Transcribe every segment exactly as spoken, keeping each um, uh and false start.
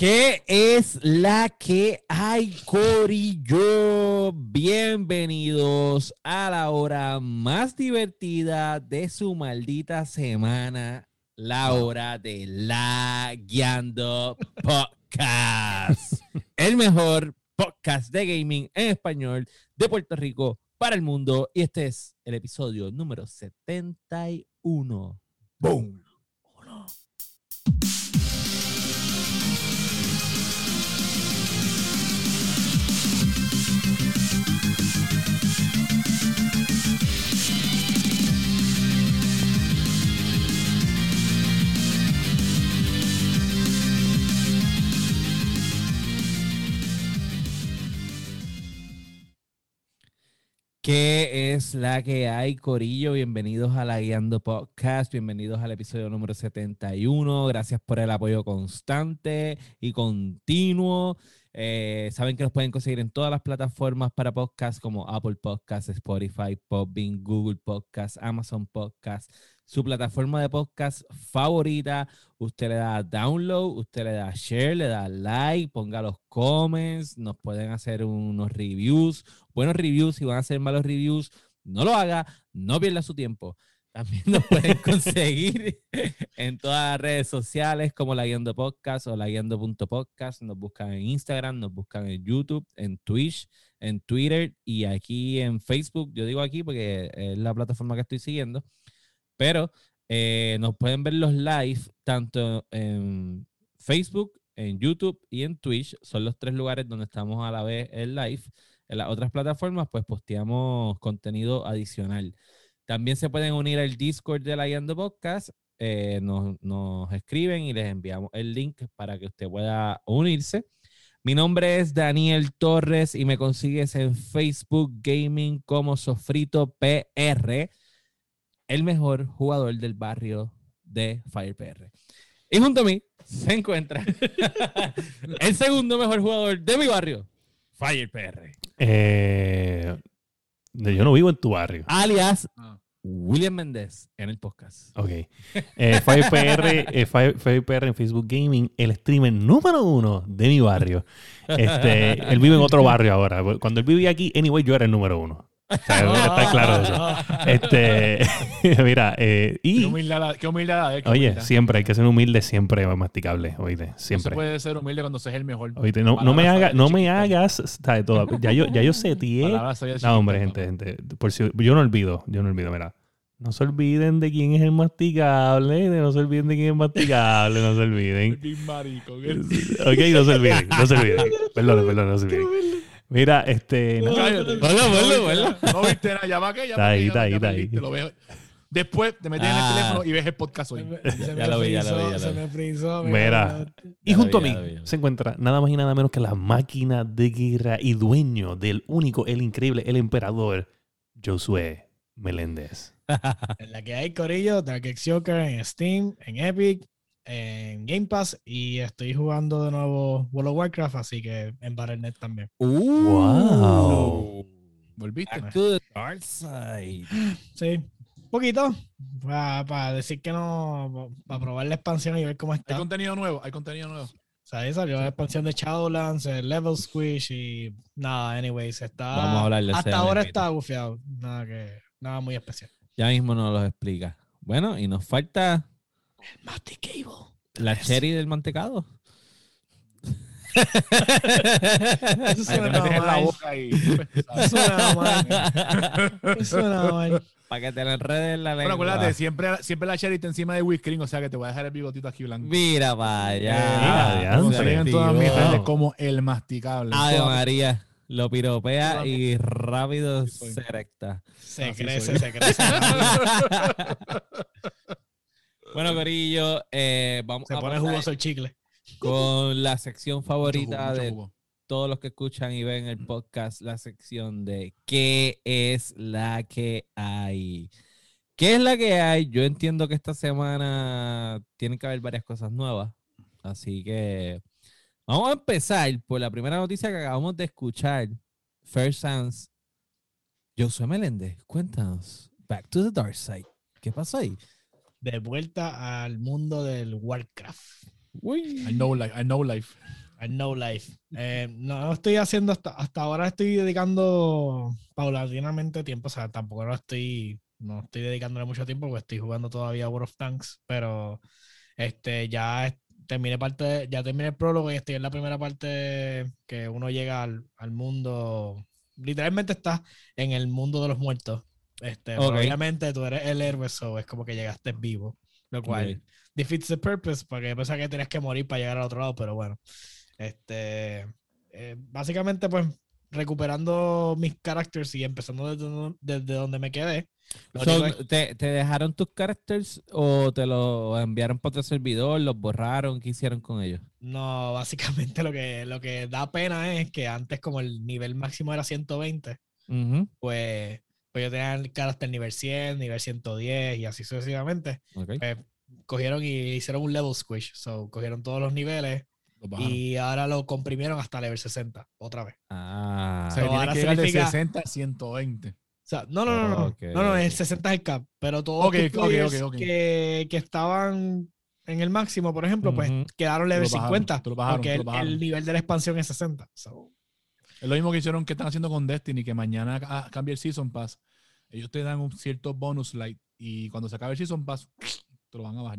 ¿Qué es la que hay, Corillo? Bienvenidos a la hora más divertida de su maldita semana, la hora de la Guiando Podcast. El mejor podcast de gaming en español de Puerto Rico para el mundo. Y este es el episodio número setenta y uno. ¡Boom! ¡Uno! ¿Qué es la que hay, Corillo? Bienvenidos a la Guiando Podcast, bienvenidos al episodio número setenta y uno. Gracias por el apoyo constante y continuo. Eh, saben que nos pueden conseguir en todas las plataformas para podcast como Apple Podcasts, Spotify, Podbean, Google Podcasts, Amazon Podcasts. Su plataforma de podcast favorita, usted le da download, usted le da share, le da like, ponga los comments, nos pueden hacer unos reviews, buenos reviews. Si van a hacer malos reviews, no lo haga, no pierda su tiempo. También nos pueden conseguir en todas las redes sociales como La Guiando Podcast o la guiando punto podcast. Nos buscan en Instagram, nos buscan en YouTube, en Twitch, en Twitter y aquí en Facebook. Yo digo aquí porque es la plataforma que estoy siguiendo. Pero eh, nos pueden ver los live tanto en Facebook, en YouTube y en Twitch. Son los tres lugares donde estamos a la vez en live. En las otras plataformas, pues posteamos contenido adicional. También se pueden unir al Discord de la Guiando Podcast. Eh, nos, nos escriben y les enviamos el link para que usted pueda unirse. Mi nombre es Daniel Torres y me consigues en Facebook Gaming como Sofrito P R. El mejor jugador del barrio de FirePR. Y junto a mí se encuentra el segundo mejor jugador de mi barrio, FirePR. Eh, yo no vivo en tu barrio. Alias William Méndez en el podcast. Ok. Eh, FirePR, eh, FirePR en Facebook Gaming, el streamer número uno de mi barrio. Este, él vive en otro barrio ahora. Cuando él vivía aquí, anyway, yo era el número uno. O sea, mira, está claro eso. Este, mira, eh, y... Qué humildad, qué humildad eh, qué Oye, humildad. Siempre, hay que ser humilde, siempre masticable, oíste, siempre. No se puede ser humilde cuando seas el mejor. Oíste, no, no me, haga, no me hagas, está de todo. Ya yo, ya yo seteé. No, hombre, gente, gente. Por si, yo no olvido, yo no olvido, mira. No se olviden de quién es el masticable, de no se olviden de quién es masticable, no se olviden. Ok, no se olviden, no se olviden. Perdón, perdón, no se olviden. Mira, este... No, no viste nada, ya va que ya... Está ahí, está ahí, está ahí. Después te metes ah. en el teléfono y ves el podcast hoy. Se me ya lo vi, ya lo vi. Se me frizó. Mira, y junto a mí se encuentra nada más y nada menos que la máquina de guerra y dueño del único, el increíble, el emperador, Josué Meléndez. En la que hay, Corillo, Dark X Joker en Steam, en Epic, en Game Pass, y estoy jugando de nuevo World of Warcraft, así que en Battle punto net también. Uh, ¡Wow! Volviste. Back to the dark side. Sí, un poquito. Para pa decir que no, para pa probar la expansión y ver cómo está. Hay contenido nuevo, hay contenido nuevo. O sea, ahí salió la expansión de Shadowlands, el Level Squish y nada, anyways, está... Vamos a hablar de hasta ahora está bufeado. Nada, que, nada muy especial. Ya mismo nos los explica. Bueno, y nos falta... El masticable. La cherry del mantecado. Eso suena mal. La boca y... Eso suena mal. Eso suena mal. Para que te la enredes en la lengua. Bueno, acuérdate, siempre, siempre la cherry está encima de whisky, o sea que te voy a dejar el bigotito aquí blanco. Mira para allá. Mira, mira, en todas mis redes como el masticable. Ave María. Lo piropea y rápido se recta. Se crece, se crece. Bueno, Corillo, eh, vamos Se a pone jugoso el chicle. Con la sección favorita mucho jugo, mucho jugo. de todos los que escuchan y ven el podcast, la sección de ¿Qué es la que hay? ¿Qué es la que hay? Yo entiendo que esta semana tienen que haber varias cosas nuevas. Así que vamos a empezar por la primera noticia que acabamos de escuchar. First Sans. Josué Meléndez, cuéntanos. Back to the dark side. ¿Qué pasó ahí? De vuelta al mundo del Warcraft. Uy. I know life. I know life. I know life. Eh, no estoy haciendo hasta, hasta ahora, estoy dedicando paulatinamente tiempo. O sea, tampoco lo estoy, no estoy dedicándole mucho tiempo porque estoy jugando todavía World of Tanks, pero este, ya terminé parte, de, ya terminé el prólogo y estoy en la primera parte que uno llega al, al mundo. Literalmente estás en el mundo de los muertos. Este, okay. Obviamente tú eres el héroe, so es como que llegaste vivo, lo cual okay. defeats the purpose, porque pensaba que tenías que morir para llegar al otro lado, pero bueno. Este, eh, básicamente, pues, recuperando mis characters y empezando desde, desde donde me quedé. So, es... ¿te, ¿Te dejaron tus characters o te los enviaron para otro servidor? ¿Los borraron? ¿Qué hicieron con ellos? No, básicamente lo que, lo que da pena es que antes, como el nivel máximo era ciento veinte, uh-huh. pues, pues yo tenía el carácter nivel cien, nivel ciento diez y así sucesivamente. Okay. Pues, cogieron y hicieron un level squish. So, cogieron todos los niveles. Y ahora lo comprimieron hasta level sesenta, otra vez. Ah. O sea, so ahora que llegar significa... de sesenta a ciento veinte. O sea, no, no, no, no. Okay. No, no, el sesenta es el cap. Pero todos okay, los okay, okay, okay. Que, que estaban en el máximo, por ejemplo, uh-huh. pues quedaron level bajaron, cincuenta. Bajaron, porque el, el nivel de la expansión es sesenta. So. Es lo mismo que hicieron, que están haciendo con Destiny, que mañana ah, cambia el Season Pass. Ellos te dan un cierto bonus light y cuando se acabe el Season Pass, te lo van a bajar.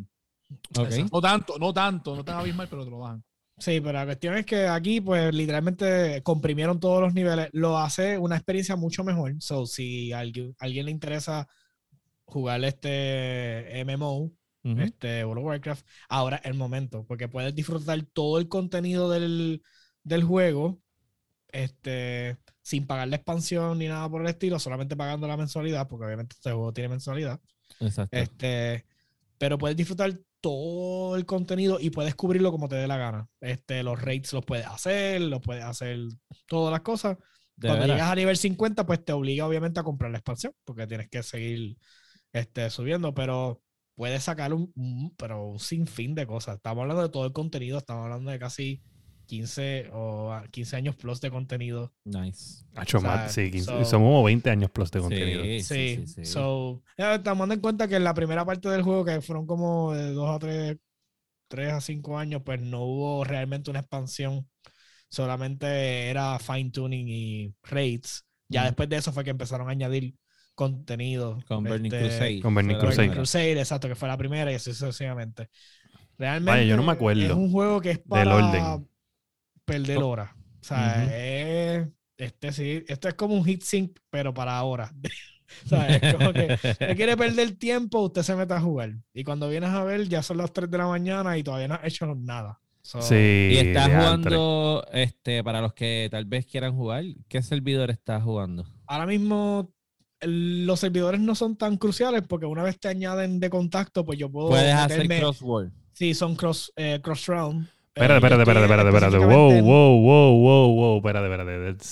Okay. No tanto, no tanto, no tan abismal, pero te lo bajan. Sí, pero la cuestión es que aquí, pues, literalmente comprimieron todos los niveles. Lo hace una experiencia mucho mejor. So, si a alguien, a alguien le interesa jugar este M M O, uh-huh. este World of Warcraft, ahora es el momento. Porque puedes disfrutar todo el contenido del, del juego este, sin pagar la expansión ni nada por el estilo, solamente pagando la mensualidad, porque obviamente este juego tiene mensualidad. Exacto. Este, pero puedes disfrutar todo el contenido y puedes cubrirlo como te dé la gana. Este, los raids los puedes hacer, los puedes hacer todas las cosas. De Cuando verdad. llegas a nivel cincuenta, pues te obliga obviamente a comprar la expansión, porque tienes que seguir este, subiendo, pero puedes sacar un, un, pero un sinfín de cosas. Estamos hablando de todo el contenido, estamos hablando de casi quince o quince años plus de contenido. Nice. Hacho, o sea, más, sí, quince, so, somos como veinte años plus de contenido. Sí, sí, sí, sí. So, tomando en cuenta que en la primera parte del juego, que fueron como de dos a tres, tres a cinco años, pues no hubo realmente una expansión. Solamente era fine tuning y raids. Ya mm. después de eso fue que empezaron a añadir contenido. Con este, Burning Crusade. Con Burning Crusade. Burning Crusade, exacto, que fue la primera y así sucesivamente. Realmente Vaya, yo no me acuerdo es un juego que es para... del orden. Perder horas. O sea, uh-huh. es, este sí, esto es como un heat sink, pero para ahora. O sea, es como que usted quiere perder tiempo, usted se mete a jugar. Y cuando vienes a ver, ya son las tres de la mañana y todavía no has hecho nada. So, sí, y estás jugando, entre. este, para los que tal vez quieran jugar, ¿qué servidor estás jugando? Ahora mismo los servidores no son tan cruciales porque una vez te añaden de contacto, pues yo puedo... Puedes meterme, hacer cross-world. Sí, son cross, eh, cross-round. Espérate, espérate, espérate, espérate, espérate. Wow, wow, wow, wow, wow. Espérate, espérate.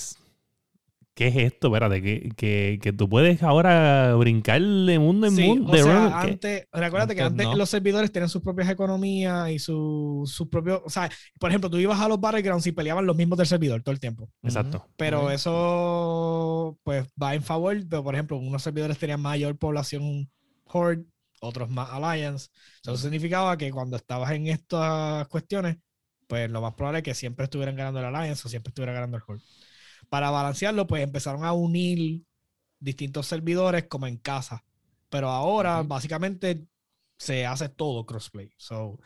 ¿Qué es esto? Espérate, que, que, que tú puedes ahora brincar de mundo en sí, mundo. O sea, antes, recuérdate que antes no. los servidores tenían sus propias economías y sus su propios... O sea, por ejemplo, tú ibas a los battlegrounds y peleaban los mismos del servidor todo el tiempo. Exacto. Pero okay. eso, pues, va en favor. Pero, por ejemplo, unos servidores tenían mayor población horde, otros más alliance. Eso significaba que cuando estabas en estas cuestiones, pues lo más probable es que siempre estuvieran ganando el Alliance o siempre estuvieran ganando el Horde. Para balancearlo, pues empezaron a unir distintos servidores como en casa. Pero ahora, uh-huh. básicamente, se hace todo crossplay. So,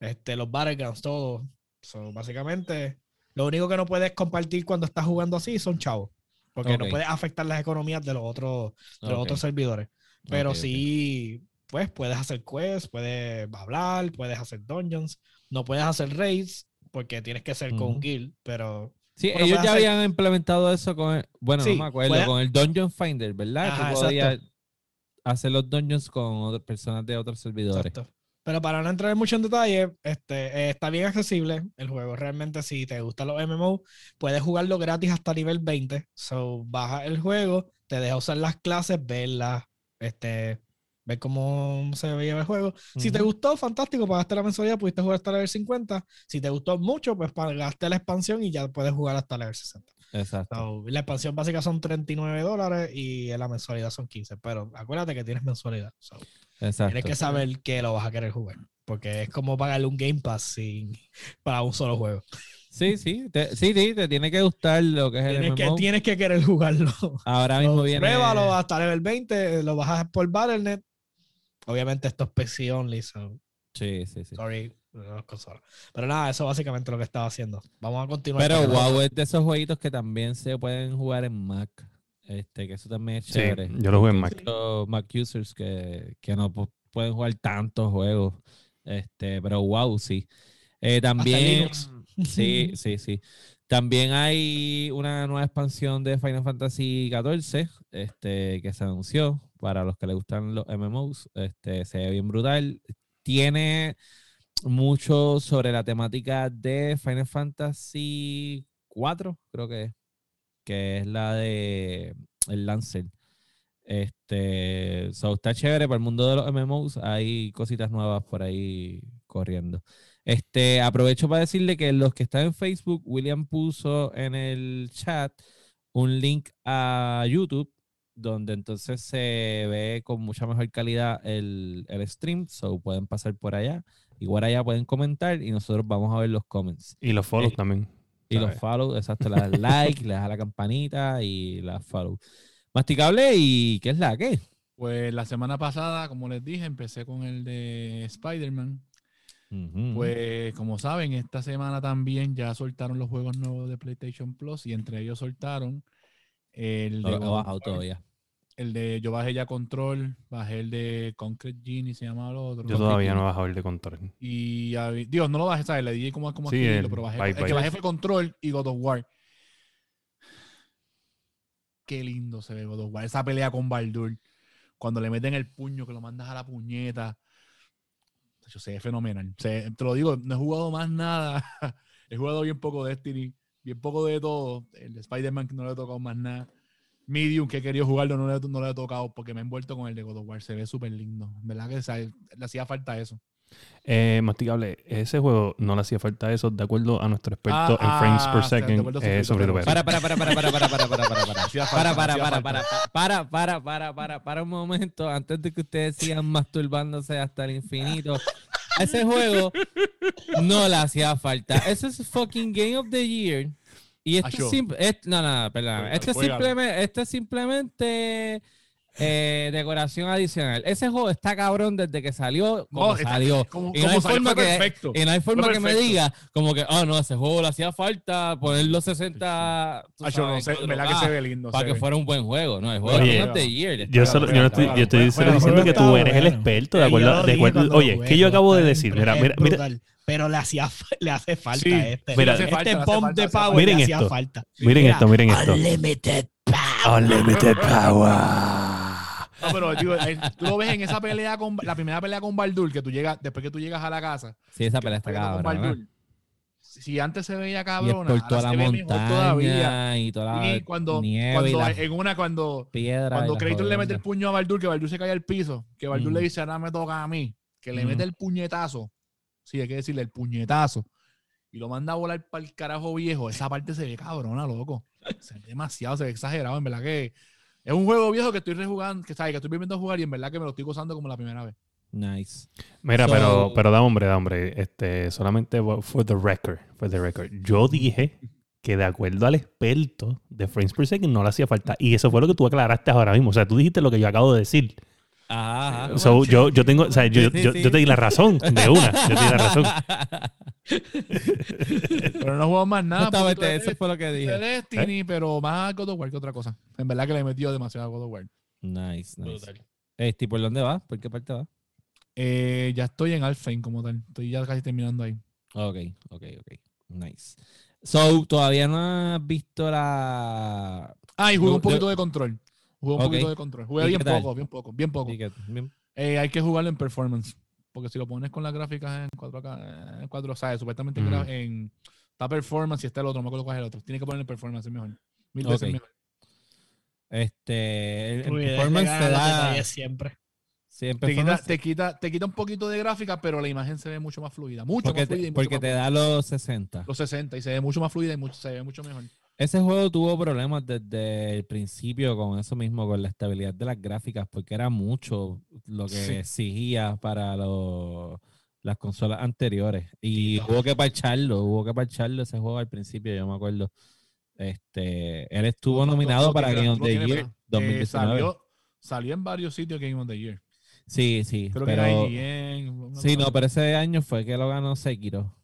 este, los Battlegrounds, todo. So, básicamente, lo único que no puedes compartir cuando estás jugando así son chavos. Porque okay. no puedes afectar las economías de los otros, de los okay. otros servidores. Pero okay, sí... Okay. Pues puedes hacer quests, puedes hablar, puedes hacer dungeons. No puedes hacer raids porque tienes que ser uh-huh. con guild, pero... Sí, bueno, ellos ya hacer... habían implementado eso con... El... Bueno, sí, no me acuerdo, puede... con el Dungeon Finder, ¿verdad? Ajá, que podías hacer los dungeons con otras personas de otros servidores. Exacto. Pero para no entrar mucho en detalle, este, eh, está bien accesible el juego. Realmente, si te gustan los M M O, puedes jugarlo gratis hasta nivel veinte. So, baja el juego, te deja usar las clases, verlas, este... ver cómo se veía el juego. Uh-huh. Si te gustó, fantástico, pagaste la mensualidad, pudiste jugar hasta level cincuenta. Si te gustó mucho, pues pagaste la expansión y ya puedes jugar hasta level sesenta. Exacto. So, la expansión básica son treinta y nueve dólares y la mensualidad son quince. Pero acuérdate que tienes mensualidad. So, exacto. Tienes que saber que lo vas a querer jugar. porque es como pagarle un Game Pass sin, para un solo juego. Sí, sí, te, sí, sí, te tiene que gustar lo que es tienes el M M O. Que, tienes que querer jugarlo. Ahora mismo lo, viene... Pruébalo hasta level veinte, lo bajas por Battle punto net. Obviamente esto es P C only, so... Sí, sí, sí. Sorry, no consola. Pero nada, eso básicamente es lo que estaba haciendo. Vamos a continuar. Pero wow, es de esos jueguitos que también se pueden jugar en Mac. Este, que eso también es chévere. Sí, yo lo juego en Mac. Los Mac users que, que no pueden jugar tantos juegos. Este, pero wow, sí. Eh, también... Sí, sí, sí. También hay una nueva expansión de Final Fantasy catorce, este, que se anunció. Para los que les gustan los M M Os, este, se ve bien brutal. Tiene mucho sobre la temática de Final Fantasy cuatro, creo que es, que es la de el Lancer. Este, so, está chévere para el mundo de los M M Os. Hay cositas nuevas por ahí corriendo. Este, aprovecho para decirle que los que están en Facebook, William puso en el chat un link a YouTube, donde entonces se ve con mucha mejor calidad el, el stream, so pueden pasar por allá, igual allá pueden comentar y nosotros vamos a ver los comments. Y los follows eh, también. Y los follows, exacto, le das like, le das a la campanita y las follow. Masticable, ¿y qué es la qué? Pues la semana pasada, como les dije, empecé con el de Spider-Man. Uh-huh. Pues como saben, esta semana también ya soltaron los juegos nuevos de PlayStation Plus y entre ellos soltaron el de, oh, oh, todavía. El de yo bajé ya Control, bajé el de Concrete Genie, se llama el otro. Yo todavía Concrete no he bajado el de Control. Y a, Dios, no lo bajé, ¿sabes? Le di como, como sí, adquirirlo, pero bajé. Bye, el bye. Que bajé fue Control y God of War. Qué lindo se ve God of War. Esa pelea con Baldur. Cuando le meten el puño, que lo mandas a la puñeta. Yo sé, es fenomenal. Se, te lo digo, no he jugado más nada. He jugado bien poco Destiny. Bien poco de todo. El Spider-Man no le he tocado más nada. Medium, que he querido jugarlo, no le, no le he tocado porque me he envuelto con el de God of War. Se ve súper lindo. ¿Verdad que se, le hacía falta eso? Eh, Masticable, ese juego no le hacía falta eso, de acuerdo a nuestro experto ah, en frames per second. Sea, eh, sobre lo para, para, para, para, para, para, para, para, para, para, para, para, para, para, para, para, para un momento, antes de que ustedes sigan masturbándose hasta el infinito. A ese juego no le hacía falta. Ese es fucking Game of the Year. Y esto simple, este, no, no, perdón. Este simplemente, este simplemente eh, decoración adicional. Ese juego está cabrón desde que salió, como no, salió. Como, y, no como salió que, y no hay forma que me diga como que, oh no, ese juego le hacía falta poner los sesenta. Tú sabes, no sé, verdad que se ve lindo. Para que ve. Fuera un buen juego, ¿no? El juego oye, de the year. Yo, solo, yo, no estoy, yo estoy bueno, solo diciendo bueno, que tú eres bueno. El experto, ¿de acuerdo? De acuerdo, de acuerdo oye, ¿qué yo acabo de decir? Mira, mira, mira. Pero le hacía le hace falta sí, este. Mira, este falta, bomb falta, de power miren le hacía esto, falta. Miren mira, esto, miren esto. Unlimited power. Unlimited power. No, pero tío, tú lo ves en esa pelea con la primera pelea con Baldur que tú llegas después que tú llegas a la casa. Sí, esa pelea está cabrón. Si antes se veía cabrona, por toda ahora la se ve mejor todavía. Y, toda la y cuando, cuando y la en una, cuando, cuando Kratos le mete el puño a Baldur, que Baldur se cae al piso, que Baldur mm. le dice, ahora me toca a mí, que le mm. mete el puñetazo. Sí, hay que decirle el puñetazo. Y lo manda a volar para el carajo viejo. Esa parte se ve cabrona, loco. Se ve demasiado, se ve exagerado. En verdad que es un juego viejo que estoy rejugando, que sabes, que estoy viviendo a jugar y en verdad que me lo estoy gozando como la primera vez. Nice. Mira, so, pero, pero da hombre, da hombre. Este, solamente for the record, for the record. Yo dije que de acuerdo al experto de frames per second no le hacía falta. Y eso fue lo que tú aclaraste ahora mismo. O sea, tú dijiste lo que yo acabo de decir. Ajá, ajá. So, yo, yo tengo, o sea, yo, sí, yo, sí. yo te di la razón de una, yo te di la razón. Pero no jugó más nada. Justamente no, eso de, fue lo que dije. Destiny, ¿eh? Pero más God of War que otra cosa. En verdad que le he metido demasiado a God of War. Nice, nice. Este, ¿por dónde vas? ¿Por qué parte vas? Eh, ya estoy en Alfheim como tal. Estoy ya casi terminando ahí. Ok, ok, ok. Nice. So, ¿todavía no has visto la...? Ah, y jugué no, un poquito de, de control. Jugué un okay. poquito de control. Jugué bien poco, bien poco, bien poco, bien poco. Eh, hay que jugarlo en performance. Porque si lo pones con las gráficas en cuatro K, en cuatro K, ¿sabes? Supuestamente mm. en, está performance y está el otro. No me acuerdo cuál es el otro. Tienes que poner en performance, es mejor. Mil veces okay. mejor. Este, el Uy, performance se da siempre. Sí, en te, quita, te, quita, te quita un poquito de gráfica, pero la imagen se ve mucho más fluida. Mucho porque más fluida. Te, porque más te da los sesenta. Los sesenta y se ve mucho más fluida y mucho, se ve mucho mejor. Ese juego tuvo problemas desde el principio con eso mismo, con la estabilidad de las gráficas, porque era mucho lo que sí. exigía para los las consolas anteriores. Y sí, hubo que parcharlo, hubo que parcharlo ese juego al principio, yo me acuerdo. Este, él estuvo nominado para Game of the Year dos mil diecinueve. Eh, salió, salió en varios sitios Game of the Year. Sí, sí. Creo pero, que I G N, sí, no, pero ese año fue que lo ganó Sekiro.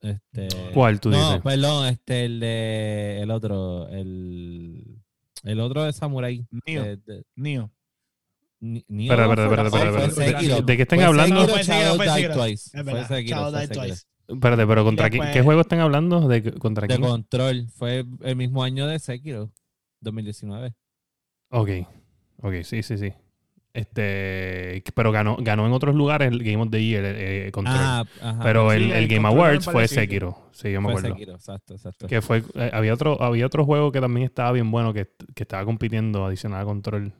Este, ¿Cuál tú no, dices? No, perdón, este, el de, el otro, el, el otro de Samurai. Nioh. Espera, espera, espera. ¿De qué están hablando? Espérate, pero ¿contra qué, qué juego están hablando? ¿De, contra de Control. Fue el mismo año de Sekiro, dos mil diecinueve. Ok, ok, sí, sí, sí. Este, pero ganó, ganó en otros lugares el Game of the Year, eh, Control. Ah, ajá, pero sí, el, el Game Awards fue Sekiro. Sí, yo me acuerdo. Fue Sekiro, exacto, exacto. Que fue, eh, había, otro, había otro juego que también estaba bien bueno, que, que estaba compitiendo adicional a Control.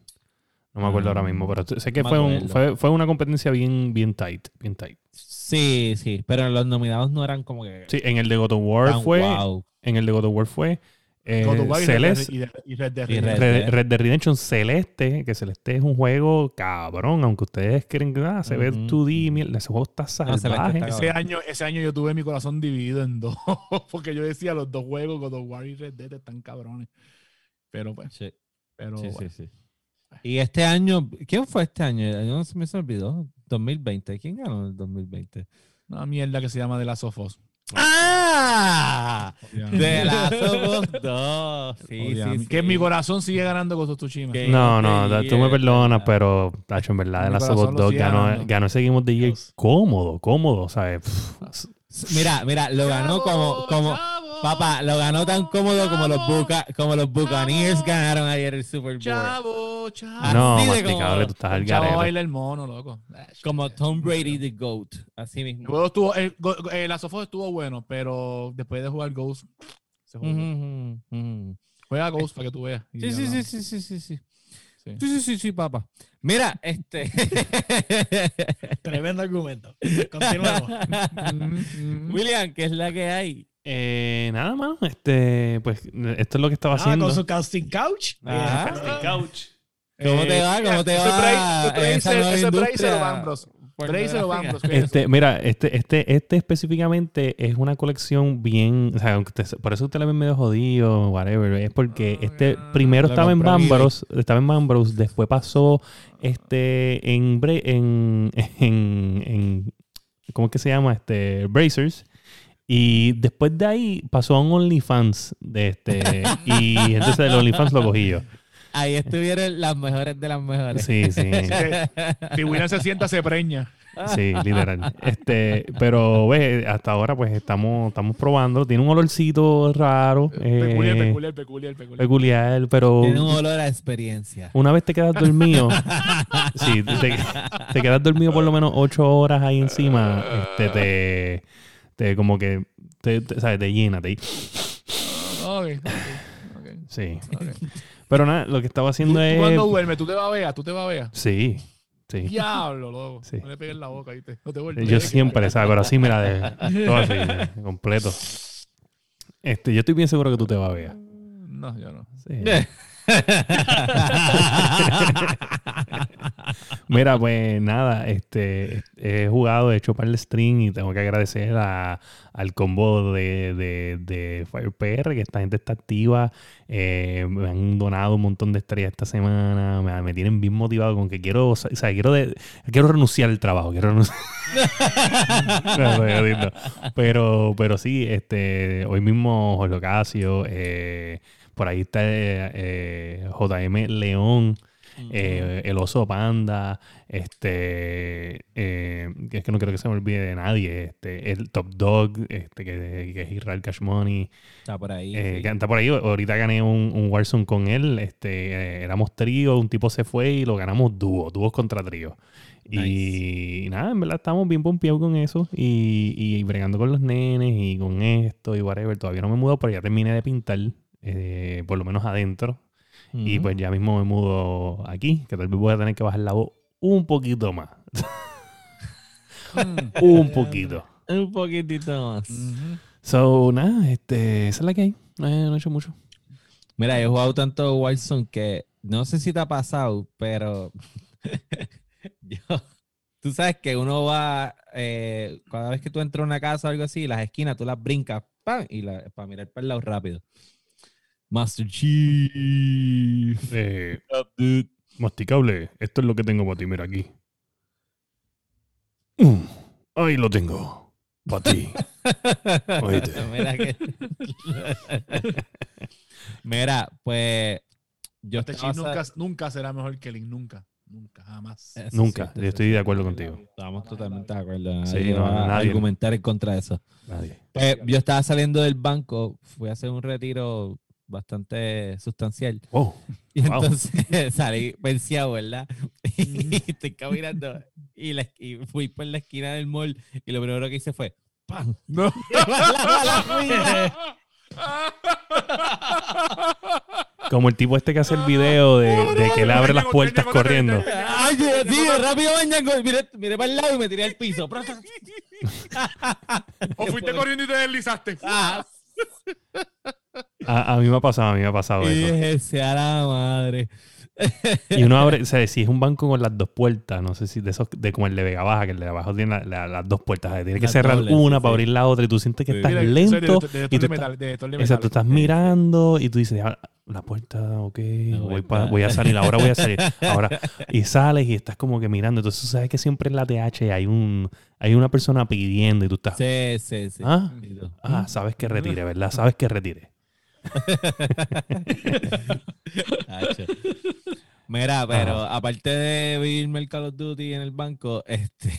No me acuerdo mm. ahora mismo, pero sé que fue, un, fue, fue una competencia bien, bien tight, bien tight. Sí, sí, pero los nominados no eran como que... Sí, en el de God of War fue... Wow. En el de God of War fue... Eh, God of War y, Celeste, Red, y Red Dead Redemption. Red, Red Dead Redemption Celeste, que Celeste es un juego cabrón, aunque ustedes creen que ah, se uh-huh. ve dos D, mil, ese juego está salvaje. No, ese, año, ese año yo tuve mi corazón dividido en dos, porque yo decía los dos juegos, God of War y Red Dead, están cabrones. Pero pues... Sí, pero, sí, bueno. sí, sí. Y este año, ¿quién fue este año? No se me olvidó. dos mil veinte. ¿Quién ganó el dos mil veinte? Una mierda que se llama The Last of Us. ¡Ah! The Last of Us dos. Sí, sí, sí. Que mi corazón sigue ganando con sus tuchimas. No, no, tú yeah. me perdonas, pero, tacho, en verdad, The Last of Us dos ganó, ganó ese Game of the Year cómodo, cómodo, ¿sabes? Mira, mira, lo ganó como... como papá, lo ganó tan cómodo como los, buca, como los Buccaneers ganaron ayer el Super Bowl. Chavo, chavo. Así no, masticable, tú estás al garete. Chavo baila el mono, loco. Como Tom Brady, the GOAT. Así mismo. Estuvo, el, el Azofo estuvo bueno, pero después de jugar Ghost, se jugó. Mm-hmm, mm-hmm. Juega Ghost eh, para que tú veas. Sí, sí, sí, sí, sí, sí, sí. Sí, sí, sí, sí, papá. Mira, este... Tremendo argumento. Continuamos. William, ¿qué es la que hay? Eh, nada más, este, pues, esto es lo que estaba ah, haciendo. Con su casting couch. Ah, casting couch. ¿Cómo eh, te va? ¿Cómo te va? Ese Bracer o Ambros. Bracer o Ambros. Este, mira, este, este, este específicamente es una colección bien, o sea, usted, por eso usted la ve medio jodido, whatever, es porque oh, este yeah. primero estaba en Bambros, estaba en Bambros, después pasó, este, en, en, en, en, ¿cómo es que se llama? Este, Bracers. Y después de ahí pasó a un OnlyFans de este y entonces el OnlyFans lo cogí yo. Ahí estuvieron las mejores de las mejores. Sí, sí. Si William se sienta, se preña. Sí, literal. Este, pero ves, hasta ahora pues estamos, estamos probando. Tiene un olorcito raro. Eh, peculiar, peculiar, peculiar, peculiar. Peculiar, pero... Tiene un olor a experiencia. Una vez te quedas dormido, sí, te, te quedas dormido por lo menos ocho horas ahí encima, este, te... Te, como que, te, te, ¿sabes? Te llena, te... Okay, okay, okay. Sí. Okay. Pero nada, lo que estaba haciendo ¿Tú, es... Tú cuando duermes, ¿tú te babeas? ¿Tú te babeas? Sí, sí. Diablo, loco. Sí. No le pegues la boca, ¿viste? No te vuelves. Yo siempre, ¿sabes? Pero así me la dejo. Todo así, ¿sabes? Completo. Este, yo estoy bien seguro que tú te babeas. No, yo no. Sí. Mira, pues nada, este he jugado, he hecho un par de stream y tengo que agradecer a, al combo de, de, de FirePR, que esta gente está activa, eh, me han donado un montón de estrellas esta semana, me, me tienen bien motivado con que quiero, o sea, quiero, de, quiero renunciar al trabajo, quiero renunciar. no, pero, pero sí, este, hoy mismo Jorge Ocasio, eh, por ahí está eh, eh, J M León, eh, el oso panda, este, eh, que es que no creo que se me olvide de nadie, este, el Top Dog, este, que, que es Israel Cash Money. Está por ahí. Eh, sí. Está por ahí. Ahorita gané un, un Warzone con él. Este, eh, éramos trío, un tipo se fue y lo ganamos dúo, dúos contra trío. Nice. Y nada, en verdad estamos bien pompeados con eso y, y, y bregando con los nenes y con esto y whatever. Todavía no me mudo, pero ya terminé de pintar. Eh, por lo menos adentro. Uh-huh. Y pues ya mismo me mudo aquí, que tal vez voy a tener que bajar la voz un poquito más. un poquito. un poquitito más. Uh-huh. So, nada, este, esa es la que hay. No, no he hecho mucho. Mira, yo he jugado tanto Warzone que no sé si te ha pasado, pero yo Tú sabes que uno va, eh, cada vez que tú entras a una casa o algo así, las esquinas tú las brincas, ¡pam! Y la, para mirar para el lado rápido. Master Chief. Eh, masticable, esto es lo que tengo para ti, mira aquí. Uh, ahí lo tengo, para ti. Oíste. Mira, que... mira, pues... yo este Chief nunca, a... nunca será mejor que Link, nunca. Nunca, jamás. Eso nunca, sí, yo estoy de acuerdo contigo. Estamos totalmente de acuerdo. Sí, no, a nadie. Argumentar en contra de eso. Nadie. Eh, yo estaba saliendo del banco, fui a hacer un retiro bastante sustancial. Oh, y wow. Entonces salí pensiado, ¿verdad? Y estoy caminando y, la, y fui por la esquina del mall y lo primero que hice fue ¡pam! ¡No! Como el tipo este que hace el video de, de que él abre las puertas corriendo. Ay, tío, rápido, vengan. Miré para el lado y me tiré al piso. O fuiste corriendo y te deslizaste. Ah. A, a mí me ha pasado, a mí me ha pasado eso. Sea la madre. Y uno abre, o sea, si es un banco con las dos puertas, no sé si de esos, de como el de Vega Baja, que el de abajo tiene la, la, las dos puertas, o sea, tienes que cerrar doble, una sí, para abrir la otra y tú sientes que sí, estás mira, lento. De, de, de y tú, metal, de, de o sea, tú estás mirando y tú dices, ah, la puerta, ok, la voy, pa, voy a salir, ahora voy a salir. ahora Y sales y estás como que mirando. Entonces tú sabes que siempre en la T H hay un hay una persona pidiendo y tú estás... Sí, sí, sí. Ah, ah sabes que retire, ¿verdad? Sabes que retire. Mira, pero ajá, aparte de vivirme el Call of Duty en el banco, este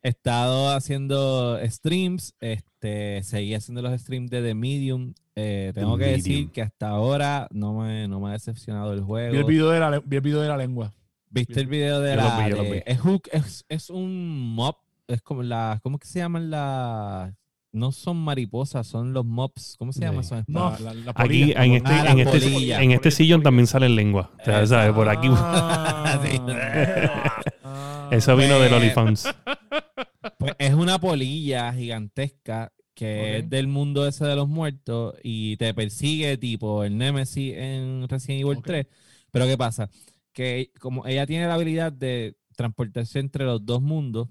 he estado haciendo streams, este seguí haciendo los streams de The Medium. Eh, tengo The que Medium. decir que hasta ahora no me, no me ha decepcionado el juego. Vi el video de la, vi el video de la lengua. ¿Viste vi el video de la vi, de, es, es, es un mob, es como la, ¿cómo que se llaman las? No son mariposas, son los mobs. ¿Cómo se llama? Sí. Son no, la, la aquí, en este, ah, en este, polilla, en este polilla, sillón polilla. También salen lengua. O sea, ¿sabes? Por aquí. Ah, eso vino pues, del OnlyFans. Pues es una polilla gigantesca que okay. es del mundo ese de los muertos y te persigue tipo el Nemesis en Resident Evil okay. tres. Pero ¿qué pasa? Que como ella tiene la habilidad de transportarse entre los dos mundos,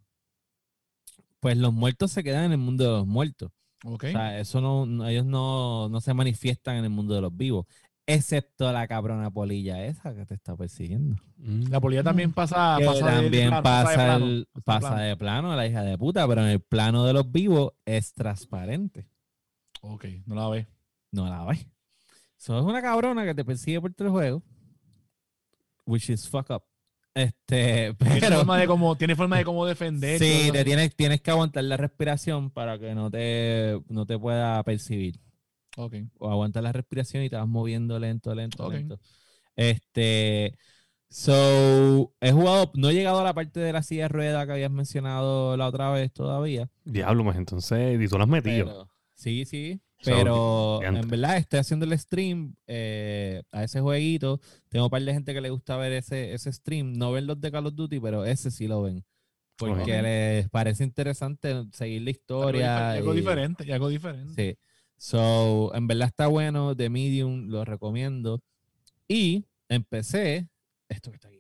pues los muertos se quedan en el mundo de los muertos. Okay. O sea, eso no, no ellos no, no se manifiestan en el mundo de los vivos, excepto la cabrona polilla esa que te está persiguiendo. Mm. La polilla también pasa, mm. pasa también de plano, pasa, pasa, de, plano, el, pasa plano. de plano, la hija de puta, pero en el plano de los vivos es transparente. Ok, no la ves. No la ves. Eso es una cabrona que te persigue por todo el juego, which is fuck up. Este, pero... Tiene forma de como, tiene forma de como defender. Sí, te tienes, tienes que aguantar la respiración para que no te, no te pueda percibir. Ok. O aguantas la respiración y te vas moviendo lento, lento, okay. lento. Este, so, he jugado, no he llegado a la parte de la silla de rueda que habías mencionado la otra vez todavía. Diablo, más entonces, y tú lo has metido. Pero, sí, sí. Pero so, en verdad estoy haciendo el stream eh, a ese jueguito. Tengo un par de gente que le gusta ver ese, ese stream. No ven los de Call of Duty, pero ese sí lo ven. Porque okay. les parece interesante seguir la historia. Algo, y algo diferente, y algo diferente. Sí. So, en verdad está bueno. The Medium, lo recomiendo. Y empecé esto que está aquí.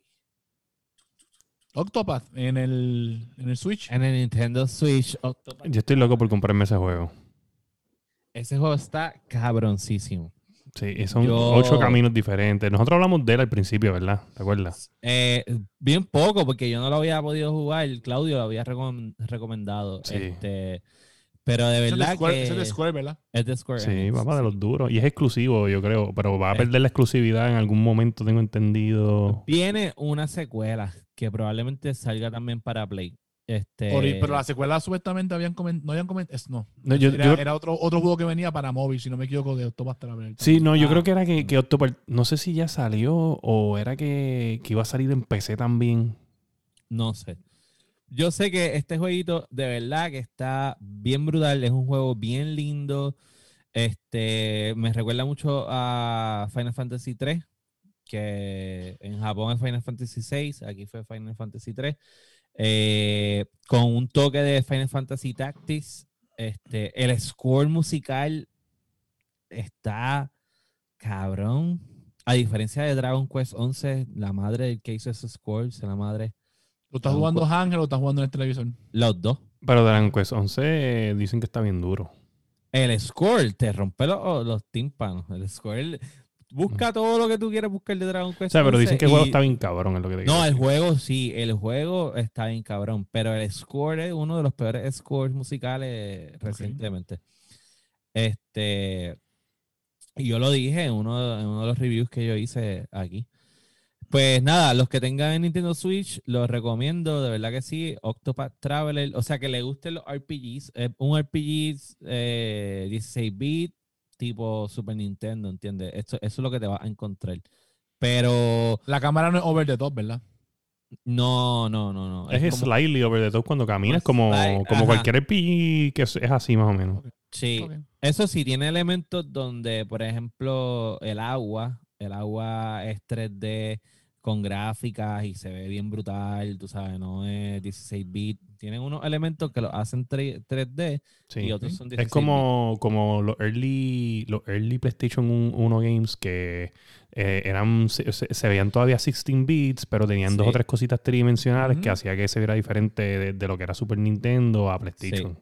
Octopath en el, en el Switch. En el Nintendo Switch. Octopath. Yo estoy loco por comprarme ese juego. Ese juego está cabroncísimo. Sí, son Yo... ocho caminos diferentes. Nosotros hablamos de él al principio, ¿verdad? ¿Te acuerdas? Eh, bien poco, porque yo no lo había podido jugar. Claudio lo había recom- recomendado. Sí. Este, pero de verdad es de Square, que... Es de Square, ¿verdad? Es de Square. Sí, va para sí. de los duros. Y es exclusivo, yo creo. Pero va a perder la exclusividad en algún momento, tengo entendido. Viene una secuela que probablemente salga también para Play. Este... Pero la secuela supuestamente habían coment... no habían comentado. No, no yo, era, yo... era otro, otro juego que venía para móvil, si no me equivoco, de Octopath Traveler. Sí, no, yo ah, creo que era que, que Octopath. No sé si ya salió o era que, que iba a salir en P C también. No sé. Yo sé que este jueguito de verdad que está bien brutal. Es un juego bien lindo. Este me recuerda mucho a Final Fantasy tres, que en Japón es Final Fantasy seis, aquí fue Final Fantasy tres. Eh, con un toque de Final Fantasy Tactics. Este, el score musical está cabrón. A diferencia de Dragon Quest once, la madre del que hizo ese score, la madre... ¿Lo estás jugando Qu- Ángel o estás jugando en el televisor? Los dos. Pero Dragon Quest once eh, dicen que está bien duro. El score te rompe los, los tímpanos. El score... Busca todo lo que tú quieras buscar de Dragon Quest. O sea, pero dicen que el juego y... está bien cabrón, es lo que te No, el decir. Juego sí, el juego está bien cabrón, pero el score es uno de los peores scores musicales okay. recientemente. Este, yo lo dije en uno, en uno de los reviews que yo hice aquí. Pues nada, los que tengan Nintendo Switch, los recomiendo, de verdad que sí. Octopath Traveler, o sea, que le gusten los R P Gs. Eh, un R P G eh, dieciséis bit, tipo Super Nintendo, ¿entiendes? Esto, eso es lo que te vas a encontrar. Pero... La cámara no es over the top, ¿verdad? No, no, no. no. Es, es como... slightly over the top cuando caminas, es como, sli- como cualquier R P G que es, es así más o menos. Okay. Sí. Okay. Eso sí, tiene elementos donde, por ejemplo, el agua, el agua es tres D con gráficas y se ve bien brutal, tú sabes, no es dieciséis bits. Tienen unos elementos que lo hacen tres D sí. y otros son dieciséis bits. Es como, como los early los early PlayStation uno games que eh, eran se, se veían todavía dieciséis bits, pero tenían sí. dos o tres cositas tridimensionales uh-huh. que hacía que se viera diferente de, de lo que era Super Nintendo a PlayStation. Sí.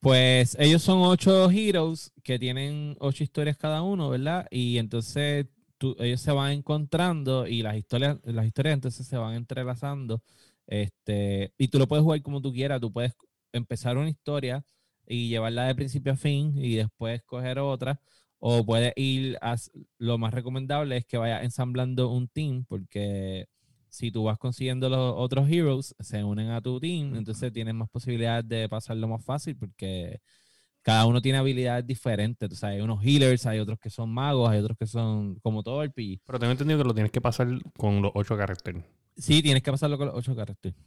Pues ellos son ocho heroes que tienen ocho historias cada uno, ¿verdad? Y entonces... Tú, ellos se van encontrando y las historias, las historias entonces se van entrelazando. Este, y tú lo puedes jugar como tú quieras. Tú puedes empezar una historia y llevarla de principio a fin y después coger otra. O puedes ir a... Lo más recomendable es que vayas ensamblando un team porque si tú vas consiguiendo los otros heroes, se unen a tu team. Entonces tienes más posibilidades de pasarlo más fácil porque... Cada uno tiene habilidades diferentes. O sea, hay unos healers, hay otros que son magos, hay otros que son como todo el R P G. Pero tengo entendido que lo tienes que pasar con los ocho caracteres. Sí, tienes que pasarlo con los ocho caracteres.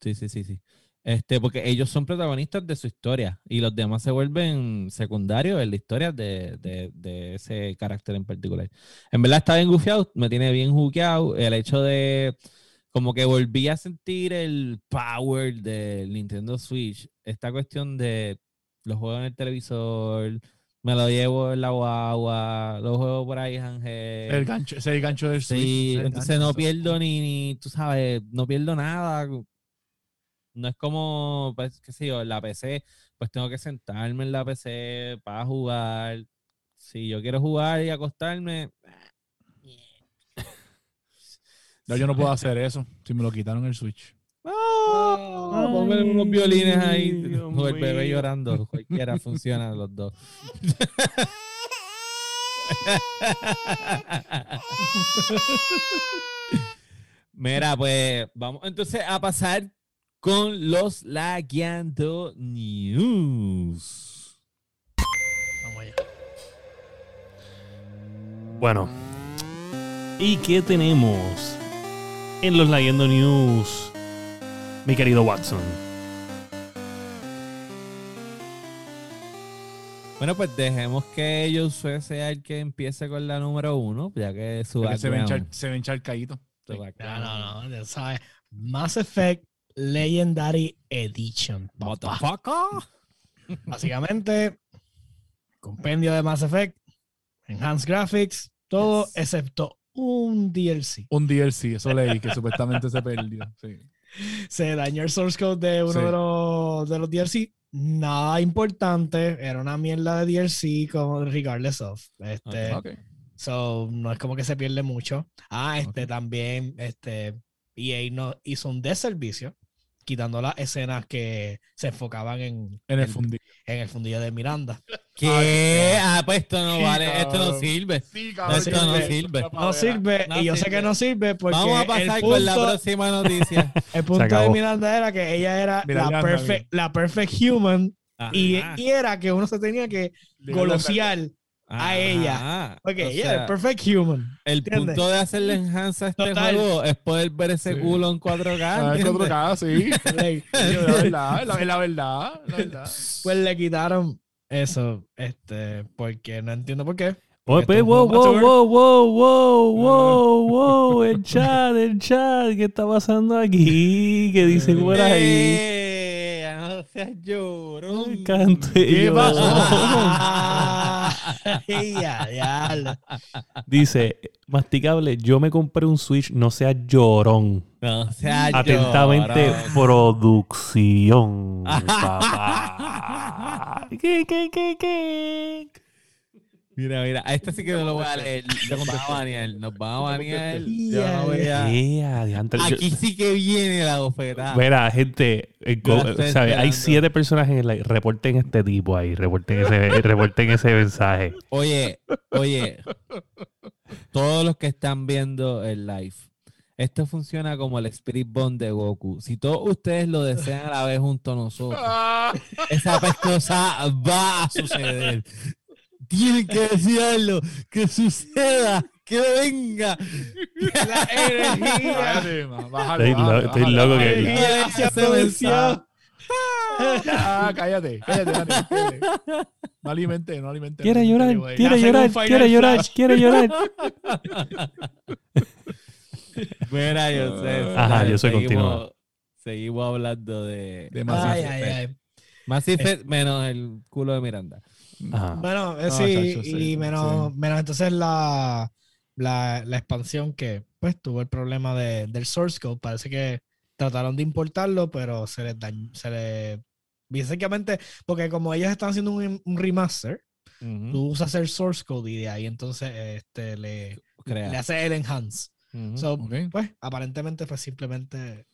Sí, sí, sí, sí. Este, porque ellos son protagonistas de su historia y los demás se vuelven secundarios en la historia de, de, de ese carácter en particular. En verdad está bien gufiado, me tiene bien juqueado el hecho de... Como que volví a sentir el power del Nintendo Switch. Esta cuestión de... Los juego en el televisor, me lo llevo en la guagua, lo juego por ahí, Ángel. El gancho, ese es el gancho del Switch. Sí, entonces gancho. No pierdo ni, ni, tú sabes, no pierdo nada. No es como, pues, qué sé yo, en la P C, pues tengo que sentarme en la P C para jugar. Si yo quiero jugar y acostarme... No, yo no puedo hacer eso, si me lo quitaron el Switch. Oh, oh, ponme unos violines ahí. Dios o el bebé mío. Llorando. Cualquiera funciona los dos. Mira, pues vamos entonces a pasar con los Lagueando News. Vamos allá. Bueno, ¿y qué tenemos en los Lagueando News? Mi querido Watson. Bueno, pues dejemos que Josué sea el que empiece con la número uno, ya que su background... Se ve enchar, se ve encharcadito. Sí. No, no, no, ya sabes. Mass Effect Legendary Edition. What the fuck? Básicamente, compendio de Mass Effect, Enhanced Graphics, todo yes. excepto un D L C. Un D L C, eso leí, que supuestamente se perdió. Sí. Se dañó el source code de uno sí. de, los, de los D L C. Nada importante. Era una mierda de D L C como regardless of. Este, okay. So, no es como que se pierde mucho. Ah, este okay. también este, E A no, hizo un deservicio quitando las escenas que se enfocaban en, en el fundido en, en el fundido de Miranda. ¿Qué? Ah, pues esto no sí, vale, cabrón. Esto no sirve. Sí, cabrón, esto no sirve. sirve. No sirve, no y yo sirve. sé que no sirve porque... Vamos a pasar punto, con la próxima noticia. El punto de Miranda era que ella era Miranda, la, perfect, la perfect human y, y era que uno se tenía que golosear a ella. Ajá. Porque o ella sea, era el perfect human. El ¿entiendes? Punto de hacerle enhanza a este Total. juego es poder ver ese sí. culo en cuatro K. En cuatro K, sí. La verdad, la, la verdad, la verdad. Pues le quitaron... Eso, este, porque no entiendo por qué. Oye, este wow, wow, wow, wow, wow, wow, wow, el chat, el chat, ¿qué está pasando aquí? ¿Qué dicen por ahí? No seas llorón. Cante, ¿qué pasó? Dice, Masticable, yo me compré un Switch, no sea llorón. No sea Atentamente, llorón. Producción. Papá. ¿Qué, qué, qué, qué? Mira, mira, a este sí que no lo voy a leer. Nos va a banear, nos va a banear. Aquí sí que viene la bofetada. Mira, gente, ¿sabes? Hay siete personas en el like. Reporten este tipo ahí, reporten ese, reporten ese mensaje. Oye, oye, todos los que están viendo el live, esto funciona como el Spirit Bomb de Goku. Si todos ustedes lo desean a la vez junto a nosotros, esa pescosa va a suceder. Tienen que decirlo, que suceda, que venga. La energía. Estoy, lo, estoy loco que... energía se venció. Ah, cállate, cállate, Dani, cállate. No alimente, no alimente. Quiere llorar, quiere llorar, quiere llorar, quiere llorar. Mira, yo sé. Ajá, yo soy continuo. Seguimos hablando de... de Mass Effect. Mass Effect menos el culo de Miranda. Ajá. Bueno, eh, no, sí, chacho, sí, y menos, sí. menos entonces la, la, la expansión que pues tuvo el problema de, del source code. Parece que trataron de importarlo, pero se les dañó, se les... Básicamente, porque como ellos están haciendo un, un remaster, uh-huh. tú usas el source code y de ahí entonces este, le, le haces el enhance. Uh-huh. So, okay. Pues aparentemente pues simplemente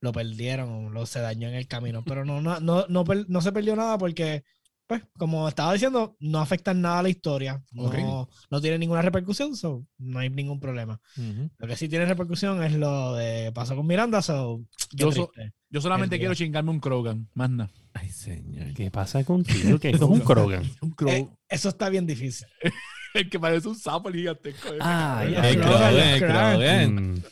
lo perdieron, lo, se dañó en el camino. Pero no, no, no, no, no, no se perdió nada porque... Pues, como estaba diciendo, no afecta nada a la historia. No, okay. no tiene ninguna repercusión, so no hay ningún problema. Uh-huh. Lo que sí tiene repercusión es lo de pasó con Miranda, so yo, so, yo solamente quiero chingarme un Krogan, más nada. Ay, señor. ¿Qué pasa contigo? ¿Qué es un Krogan? Un Krogan. Eh, eso está bien difícil. El que parece un sapo gigantesco. Ah, el yeah, Krogan. El Krogan. Mm.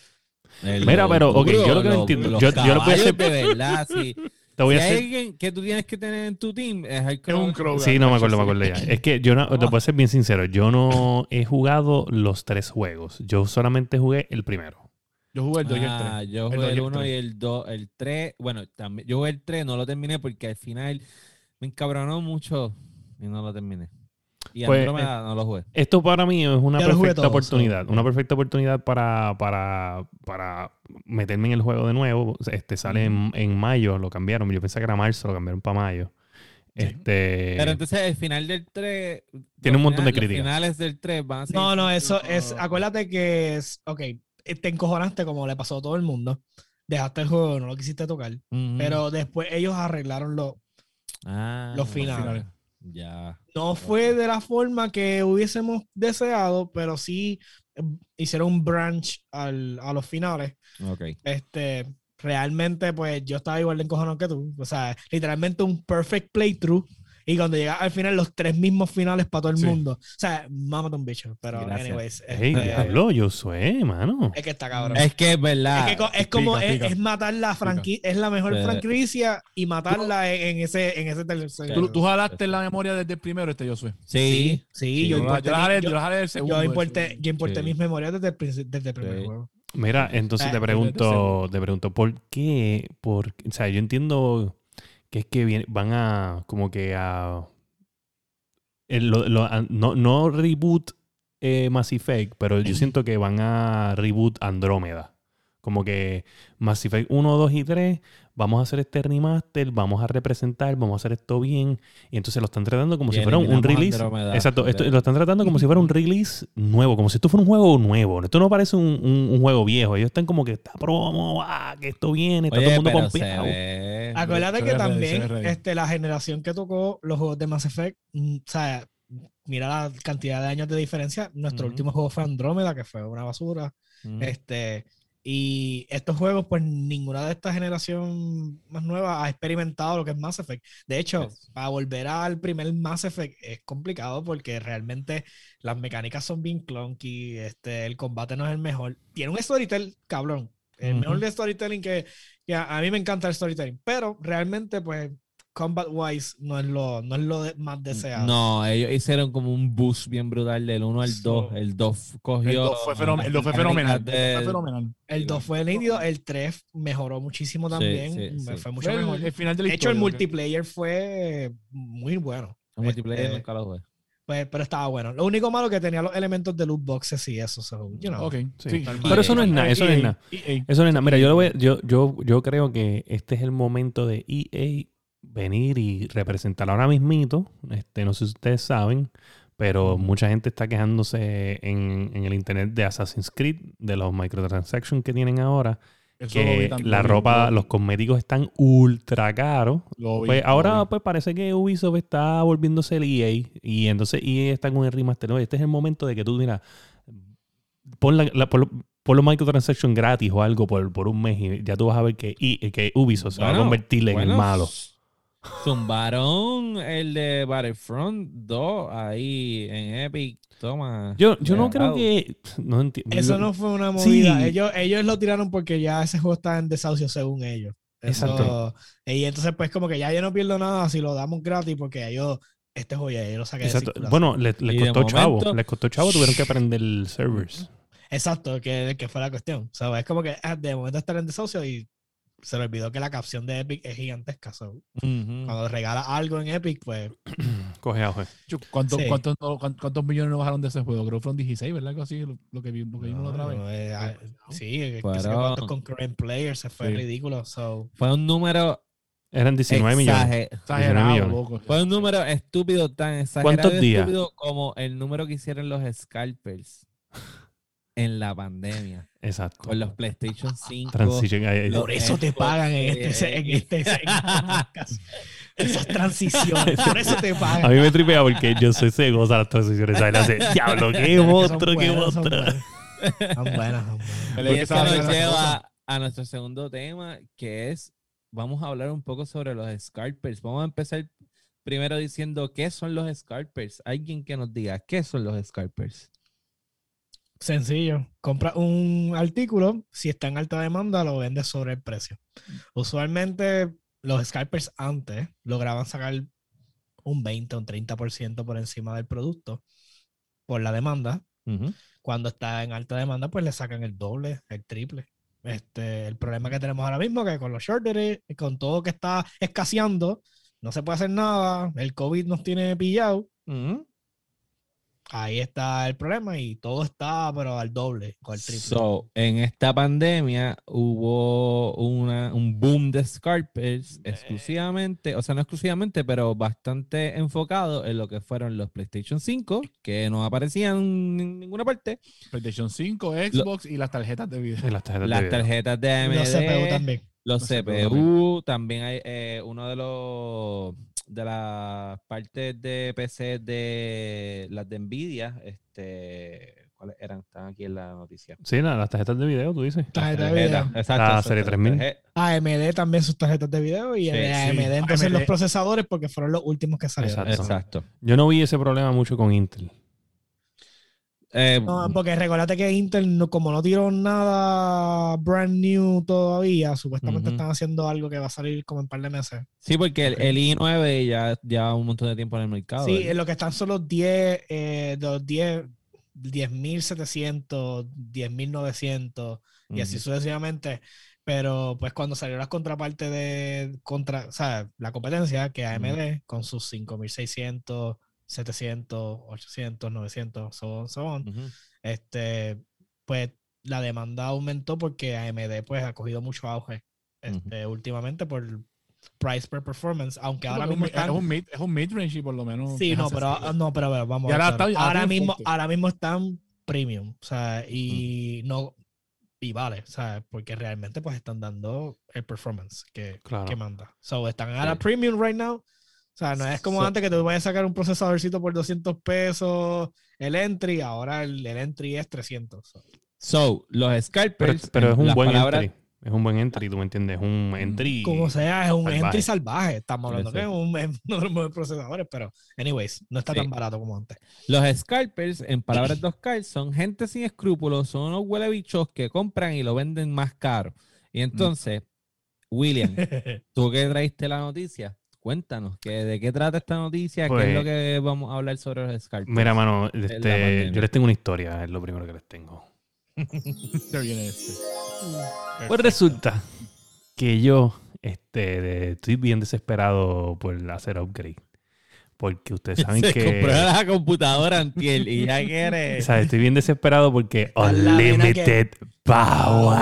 Mira, pero, ok, yo lo que no entiendo. Los yo, yo lo voy a hacer de verdad, sí. Te voy si a hay hacer... alguien que tú tienes que tener en tu team es el Krogan. Es un Krogan. Sí, no me acuerdo, me acuerdo ya. Es que yo no, te voy a ser bien sincero, yo no he jugado los tres juegos. Yo solamente jugué el primero. Yo jugué el dos ah, y el tres. Yo jugué el, el, el uno y el dos, el tres. Bueno, también, yo jugué el tres, no lo terminé porque al final me encabronó mucho y no lo terminé. Y pues, no, me da, no lo jugué. Esto para mí es una perfecta todo, oportunidad. Sí. Una perfecta oportunidad para, para, para meterme en el juego de nuevo. Este sale en, en mayo, lo cambiaron. Yo pensé que era marzo, lo cambiaron para mayo. Sí. Este... Pero entonces el final del tres... Tiene un montón final, de críticas. Los finales del tres van a ser... No, no, eso como... es... Acuérdate que es... Ok, te encojonaste como le pasó a todo el mundo. Dejaste el juego, no lo quisiste tocar. Uh-huh. Pero después ellos arreglaron lo, ah, los finales. Los finales. Ya. No fue de la forma que hubiésemos deseado, pero sí hicieron un branch al, a los finales. Okay. Este, realmente, pues yo estaba igual de encojonado que tú. O sea, literalmente un perfect playthrough. Y cuando llegas al final, los tres mismos finales para todo el sí. mundo. O sea, mamá de un bicho. Pero, gracias. Anyways. Hey, este, diablo, yo soy, mano. Es que está cabrón. Es que es verdad. Es, que, es explica, como, explica. Es, es matar la franquicia, es la mejor franquicia y matarla en, en ese, en ese tercer. ¿Tú, tú jalaste en la memoria desde el primero, este yo soy? Sí, sí. sí yo, yo, importé, yo la jalé, yo, yo la jalé del segundo. Yo importé, yo importé sí. mis memorias desde el, desde el primer sí. juego. Mira, entonces te pregunto, te pregunto, ¿por qué? Por, o sea, yo entiendo... que es que viene, van a como que a, el, lo, lo, a no, no reboot eh, Mass Effect, pero yo siento que van a reboot Andrómeda. Como que Mass Effect uno, dos y tres, vamos a hacer este remaster, vamos a representar, vamos a hacer esto bien. Y entonces lo están tratando como bien, si fuera un release. Andrómeda. Exacto, esto, lo están tratando como si fuera un release nuevo, como si esto fuera un juego nuevo. Esto no parece un, un, un juego viejo. Ellos están como que está promo, ah, que esto viene, está Oye, todo el mundo pompeado. Acuérdate que también este, la generación que tocó los juegos de Mass Effect, o sea, mira la cantidad de años de diferencia. Nuestro uh-huh. último juego fue Andrómeda, que fue una basura. Uh-huh. Este... Y estos juegos, pues ninguna de esta generación más nueva ha experimentado lo que es Mass Effect. De hecho, yes. para volver al primer Mass Effect es complicado porque realmente las mecánicas son bien clunky, este, el combate no es el mejor. Tiene un storytelling, cabrón. El uh-huh. mejor de storytelling que, que a, a mí me encanta el storytelling. Pero realmente, pues, combat-wise no es lo, no es lo de, más deseado. No, ellos hicieron como un boost bien brutal del uno al dos. El dos cogió... El dos fue fenomenal. El dos fue fenomenal. Del... fenomenal. El dos fue nítido, el tres mejoró muchísimo también. Sí, sí, sí. Fue mucho mejor. El, el final de, la de historia, hecho, el multiplayer okay. fue muy bueno. El multiplayer este, nunca lo jugué. Pues, pero estaba bueno. Lo único malo que tenía los elementos de loot boxes y eso. So, you know, okay, sí. Sí. Pero eso no es nada. Eso no es nada. Eso no es nada. Mira, yo, lo voy, yo, yo, yo creo que este es el momento de E A venir y representar ahora mismito. Este, no sé si ustedes saben, pero mucha gente está quejándose en, en el internet de Assassin's Creed, de los microtransactions que tienen ahora. Eso que la ropa, bien, los cosméticos están ultra caros. Pues ahora pues parece que Ubisoft está volviéndose el E A. Y entonces E A está con el remaster. Este es el momento de que tú, mira, pon, la, la, pon, pon los microtransactions gratis o algo por, por un mes y ya tú vas a ver que, y, que Ubisoft se bueno, va a convertir en bueno, el malo. Zumbaron el de Battlefront dos ahí en Epic. Toma. Yo, yo no creo que... No entiendo. Eso no fue una movida. Sí. Ellos, ellos lo tiraron porque ya ese juego está en desahucio según ellos. Eso, exacto. Y entonces pues como que ya yo no pierdo nada si lo damos gratis porque ellos... Este juego ya yo lo saqué. Exacto. De bueno, les, les costó de chavo. Momento... Les costó chavo, tuvieron que aprender servers. Exacto, que, que fue la cuestión. O sea, es como que de momento estar en desahucio y se le olvidó que la capción de Epic es gigantesca. So. Uh-huh. Cuando regala algo en Epic, pues... Coge auge. ¿Cuántos, sí. cuántos, cuántos, ¿Cuántos millones no bajaron de ese juego? Creo que fueron dieciséis, ¿verdad? Algo así, lo, lo que vimos no, la otra vez. No, eh, no. Sí, pero... cuántos concurrent players, se fue sí. ridículo. So. Fue un número... Eran diecinueve millones. Exagerado, millones. Loco. Fue un número estúpido, tan exagerado y estúpido días? Como el número que hicieron los scalpers. En la pandemia. Exacto. Con los PlayStation cinco. Transición. Por eso te pagan en este, en este, en este podcast. Esas transiciones. Por eso te pagan. A mí me tripea porque yo soy cegoso a las transiciones. ¿Sabes? Hace, diablo, qué monstruo, qué monstruo. Son buenas, son buenas. Y eso nos lleva a nuestro segundo tema, que es, vamos a hablar un poco sobre los scalpers. Vamos a empezar primero diciendo, ¿qué son los scalpers? Alguien que nos diga, ¿qué son los scalpers? Sencillo. Compra un artículo, si está en alta demanda, lo vendes sobre el precio. Usualmente los scalpers antes lograban sacar un veinte o un treinta por ciento por encima del producto por la demanda. Uh-huh. Cuando está en alta demanda, pues le sacan el doble, el triple. Este, el problema que tenemos ahora mismo es que con los shortages, con todo que está escaseando, no se puede hacer nada. El COVID nos tiene pillado. Uh-huh. Ahí está el problema y todo está, pero al doble o al triple. So, en esta pandemia hubo una, un boom de scalpers eh. exclusivamente, o sea, no exclusivamente, pero bastante enfocado en lo que fueron los PlayStation cinco, que no aparecían en ninguna parte. PlayStation cinco, Xbox lo, y las tarjetas de video. Las tarjetas, las de, video. tarjetas de A M D. Los C P U también. Los, los C P U también. Hay eh, uno de los... de las partes de P C de las de Nvidia, este, ¿cuáles eran? Están aquí en la noticia. Sí, no, las tarjetas de video, tú dices. Tarjetas de video. Exacto. La serie tres mil. A M D también sus tarjetas de video y sí, A M D sí. entonces A M D. Los procesadores porque fueron los últimos que salieron. Exacto. Exacto. Yo no vi ese problema mucho con Intel. Eh, no, porque recuérdate que Intel, no, como no tiró nada brand new todavía, supuestamente uh-huh. están haciendo algo que va a salir como en un par de meses. Sí, porque el, el i nueve ya lleva un montón de tiempo en el mercado. Sí, ¿verdad? Lo que están son los diez, eh, los diez mil setecientos, diez mil novecientos uh-huh. y así sucesivamente. Pero pues cuando salió la contraparte de contra, o sea, la competencia, que A M D uh-huh. con sus cinco mil seiscientos... setecientos, ochocientos, novecientos, so on, so on. Uh-huh. Este, pues la demanda aumentó porque A M D pues ha cogido mucho auge este, uh-huh. últimamente por price per performance, aunque sí, ahora mismo es, están... es, un mid, es un mid-range y por lo menos... Sí, no pero, no, pero bueno, vamos a ver. Ahora mismo, ahora mismo están premium, o sea, y uh-huh. no... Y vale, ¿sabes? Porque realmente pues están dando el performance que, claro. que manda. So, están ahora sí. premium right now. O sea, no es como so, antes que te vayas a sacar un procesadorcito por doscientos pesos, el entry, ahora el, el entry es trescientos. So, so los scalpers... Pero, pero es un buen palabras... entry. Es un buen entry, tú me entiendes. Es un entry... Como sea, es un salvaje. entry salvaje. Estamos hablando que es un, uno de los mejores procesadores, pero anyways, no está sí. tan barato como antes. Los scalpers, en palabras de Oscar, son gente sin escrúpulos, son unos huelebichos que compran y lo venden más caro. Y entonces, William, tú que traíste la noticia... Cuéntanos, ¿qué, ¿de qué trata esta noticia? Pues, ¿qué es lo que vamos a hablar sobre los scalpers? Mira, mano, este, yo les tengo una historia, es lo primero que les tengo. Pues resulta que yo este, estoy bien desesperado por hacer upgrade. porque ustedes saben se que... Se compró la computadora antier y ya quiere... O sea, estoy bien desesperado porque Unlimited que... Power.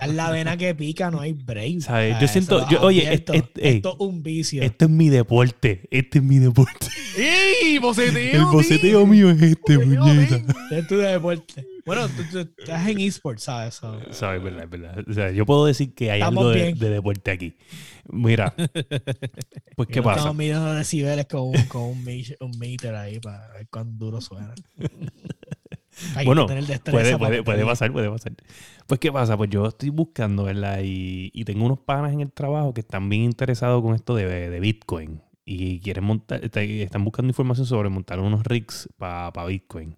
Es la vena que pica, no hay break. ¿Sabes? Yo siento... Yo, oye, esto, esto, ey, esto es un vicio. Esto es mi deporte. Este es mi deporte. ¡Ey! ¡Boceteo! El boceteo mío es este, muñeca. Este es tu deporte. Bueno, tú, tú estás en eSports, ¿sabes? So, ¿sabes? Es verdad, es verdad. O sea, yo puedo decir que hay algo de, de deporte aquí. Mira, pues, ¿qué no pasa? Estamos midiendo decibeles con un, con un, un meter ahí para ver cuán duro suena. Hay bueno, que tener puede, puede, puede pasar, puede pasar. Pues, ¿qué pasa? Pues yo estoy buscando, ¿verdad? Y, y tengo unos panas en el trabajo que están bien interesados con esto de, de Bitcoin. Y quieren montar, están buscando información sobre montar unos rigs para pa Bitcoin.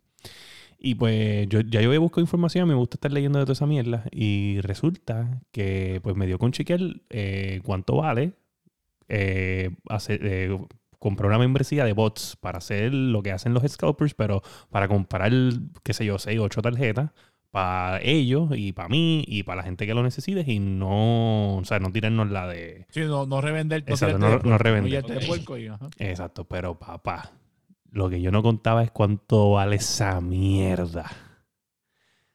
Y pues yo ya yo había buscado información, me gusta estar leyendo de toda esa mierda. Y resulta que pues me dio con chequear eh, cuánto vale eh, hacer, eh, comprar una membresía de bots para hacer lo que hacen los scalpers, pero para comprar, qué sé yo, seis, ocho tarjetas para ellos y para mí y para la gente que lo necesite y no, o sea, no tirarnos la de... Sí, no, no revender. No exacto, no, de, no revender. De puerco y, ajá. Exacto, pero papá. Lo que yo no contaba es cuánto vale esa mierda.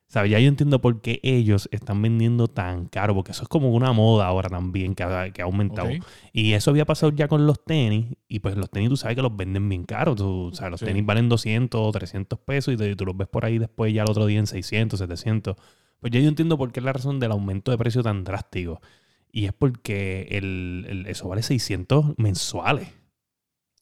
¿Sabes? Ya yo entiendo por qué ellos están vendiendo tan caro, porque eso es como una moda ahora también que ha, que ha aumentado. Okay. Y eso había pasado ya con los tenis, y pues los tenis tú sabes que los venden bien caros. Tú, o sea, los sí. tenis valen doscientos, trescientos pesos y, te, y tú los ves por ahí después ya el otro día en seiscientos, setecientos. Pues ya yo entiendo por qué es la razón del aumento de precio tan drástico. Y es porque el, el, eso vale seiscientos mensuales.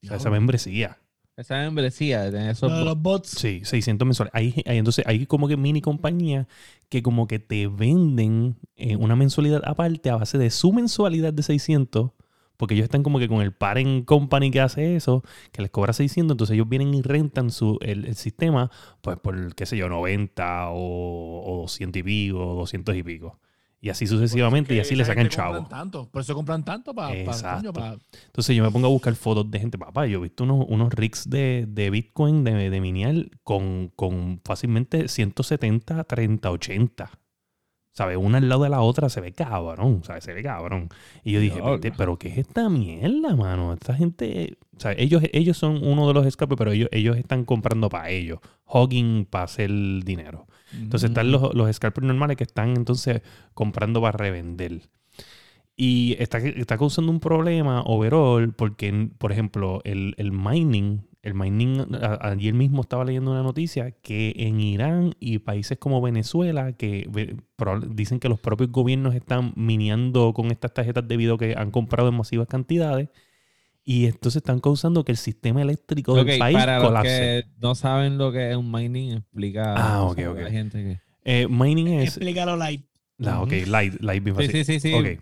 O sea, esa membresía. Esa membresía de esos no, bots. Los bots. Sí, seiscientos mensuales. Ahí, ahí, entonces, hay como que mini compañías que como que te venden eh, una mensualidad aparte a base de su mensualidad de seiscientos, porque ellos están como que con el parent company que hace eso, que les cobra seiscientos, entonces ellos vienen y rentan su, el, el sistema pues por, qué sé yo, noventa o, o doscientos y pico, doscientos y pico. Y así sucesivamente, y así le sacan chavo. Tanto, por eso compran tanto para... Exacto. Pa, pa. Entonces yo me pongo a buscar fotos de gente. Papá, yo he visto unos, unos rigs de, de Bitcoin, de, de minial, con, con fácilmente ciento setenta, treinta, ochenta. ¿Sabes? Una al lado de la otra se ve cabrón, ¿sabes? Se ve cabrón. Y yo dije, pero ¿qué es esta mierda, mano? Esta gente... O sea, ellos, ellos son uno de los escapes, pero ellos, ellos están comprando para ellos. Hogging para hacer dinero. Entonces están los, los scalpers normales que están entonces comprando para revender. Y está, está causando un problema overall porque, por ejemplo, el, el mining, el mining, a, ayer mismo estaba leyendo una noticia que en Irán y países como Venezuela, que pro, dicen que los propios gobiernos están mineando con estas tarjetas debido a que han comprado en masivas cantidades. Y entonces están causando que el sistema eléctrico del okay, país para colapse. Los que no saben lo que es un mining, explica ah, okay, okay. a la gente que... Eh, mining es... Explícalo light. No, ok, light, light bien fácil. Sí, sí, sí. sí. Okay.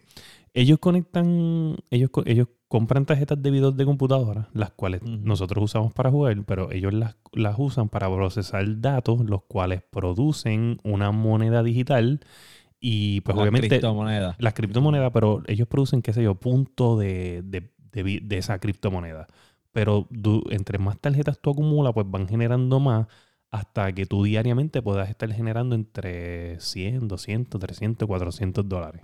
Ellos conectan... Ellos, ellos compran tarjetas de video de computadora, las cuales uh-huh. nosotros usamos para jugar, pero ellos las, las usan para procesar datos, los cuales producen una moneda digital... Y pues las obviamente... Las criptomonedas. Las criptomonedas, pero ellos producen, qué sé yo, punto de... de De, de esa criptomoneda. Pero tú, entre más tarjetas tú acumulas, pues van generando más hasta que tú diariamente puedas estar generando entre cien, doscientos, trescientos, cuatrocientos dólares.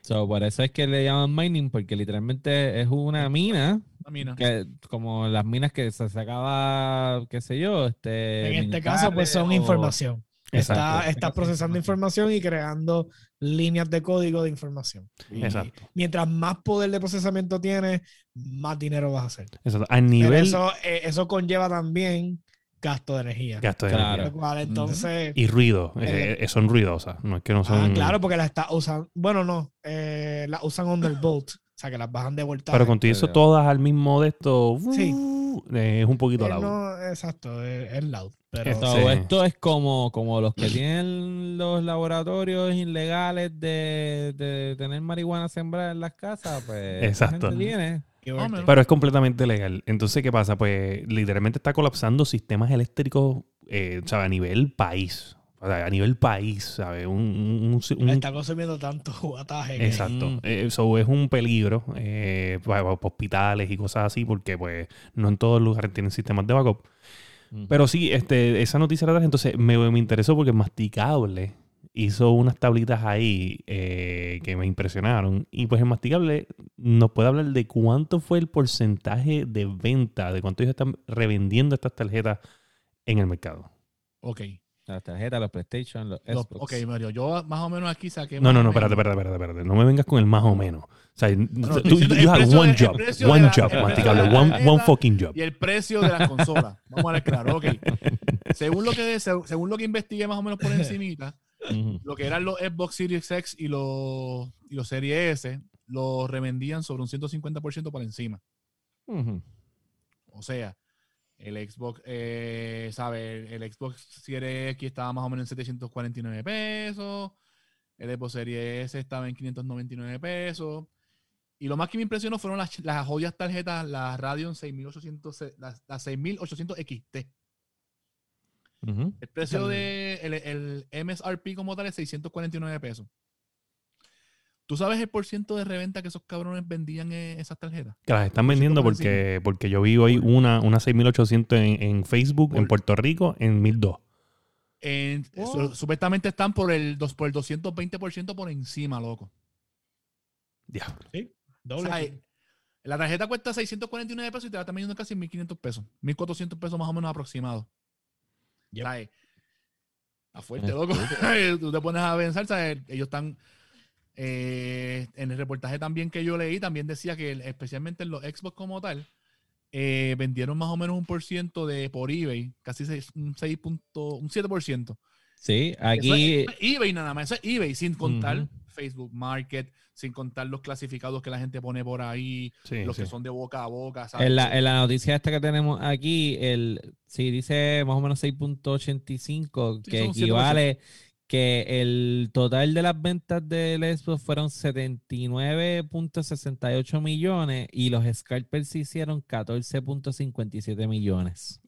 So, por eso es que le llaman mining, porque literalmente es una mina. Una mina. Que, como las minas que se sacaba, qué sé yo. Este, en este caso, pues son o... información. Está, está procesando información y creando líneas de código de información. Exacto. Y mientras más poder de procesamiento tienes, más dinero vas a hacer. Exacto. A nivel... Eso, eso conlleva también gasto de energía. Gasto de claro. energía. Cual, entonces, y ruido. Eh, eh, son ruidosas. No es que no son... Ah, claro, porque las usan... Bueno, no. Eh, las usan undervolt. O sea, que las bajan de voltaje. Pero contigo eso todas al mismo de esto... Sí. Eh, es un poquito eh, loud. No, exacto. Es, es loud. Pero... Esto, sí. esto es como, como los que tienen los laboratorios ilegales de, de tener marihuana sembrada en las casas. Pues, exacto. Tiene. Pero es completamente legal. Entonces, ¿qué pasa? Pues literalmente está colapsando sistemas eléctricos eh, a nivel país. O sea, a nivel país, ¿sabes? Un, un, un, está consumiendo tanto guataje. Que... Exacto. Eso es un peligro eh, para hospitales y cosas así, porque pues no en todos los lugares tienen sistemas de backup. Pero sí, este, esa noticia la traje, entonces me, me interesó porque Masticable hizo unas tablitas ahí eh, que me impresionaron. Y pues en Masticable nos puede hablar de cuánto fue el porcentaje de venta, de cuánto ellos están revendiendo estas tarjetas en el mercado. Ok. Las tarjetas, los PlayStation, los Xbox. Ok, Mario, yo más o menos aquí saqué... No, no, no, espérate, espérate, espérate, espérate. No me vengas con el más o menos. O sea, no, tú, you have one job, one job, Masticable, one fucking job. Y el precio de las consolas. Vamos a ver, claro, ok. Según lo que, según lo que investigué más o menos por encimita, uh-huh. lo que eran los Xbox Series X y los, y los Series S, los revendían sobre un ciento cincuenta por ciento por encima. Uh-huh. O sea... El Xbox, eh, ¿sabes? El Xbox Series X estaba más o menos en setecientos cuarenta y nueve pesos. El Xbox Series S estaba en quinientos noventa y nueve pesos. Y lo más que me impresionó fueron las, las joyas tarjetas, las Radeon seis mil ochocientos, las, las seis mil ochocientos X T. Uh-huh. El precio de el, el M S R P como tal es seiscientos cuarenta y nueve pesos. ¿Tú sabes el porciento de reventa que esos cabrones vendían esas tarjetas? Que las están vendiendo porque, porque yo vi hoy una, una seis mil ochocientos en, en Facebook, por, en Puerto Rico, en mil dos. En, oh. su, supuestamente están por el, por el doscientos veinte por ciento por encima, loco. Diablo. Sí, doble. O sea, hay, la tarjeta cuesta seiscientos cuarenta y nueve pesos y te la están vendiendo casi mil quinientos pesos. mil cuatrocientos pesos más o menos aproximado. Yep. O sea, a fuerte, loco. Tú te pones a pensar, ¿sabes? Ellos están... Eh, en el reportaje también que yo leí también decía que especialmente en los Xbox como tal eh, vendieron más o menos un por ciento de por eBay, casi seis, un seis punto siete por ciento. Sí, aquí eso es eBay nada más, eso es eBay sin contar uh-huh. Facebook Market, sin contar los clasificados que la gente pone por ahí, sí, los sí. que son de boca a boca, ¿sabes? En la, en la noticia esta que tenemos aquí el sí dice más o menos seis punto ochenta y cinco sí, que equivale siete por ciento. Que el total de las ventas del Xbox fueron setenta y nueve punto sesenta y ocho millones y los Scalpers se hicieron catorce punto cincuenta y siete millones.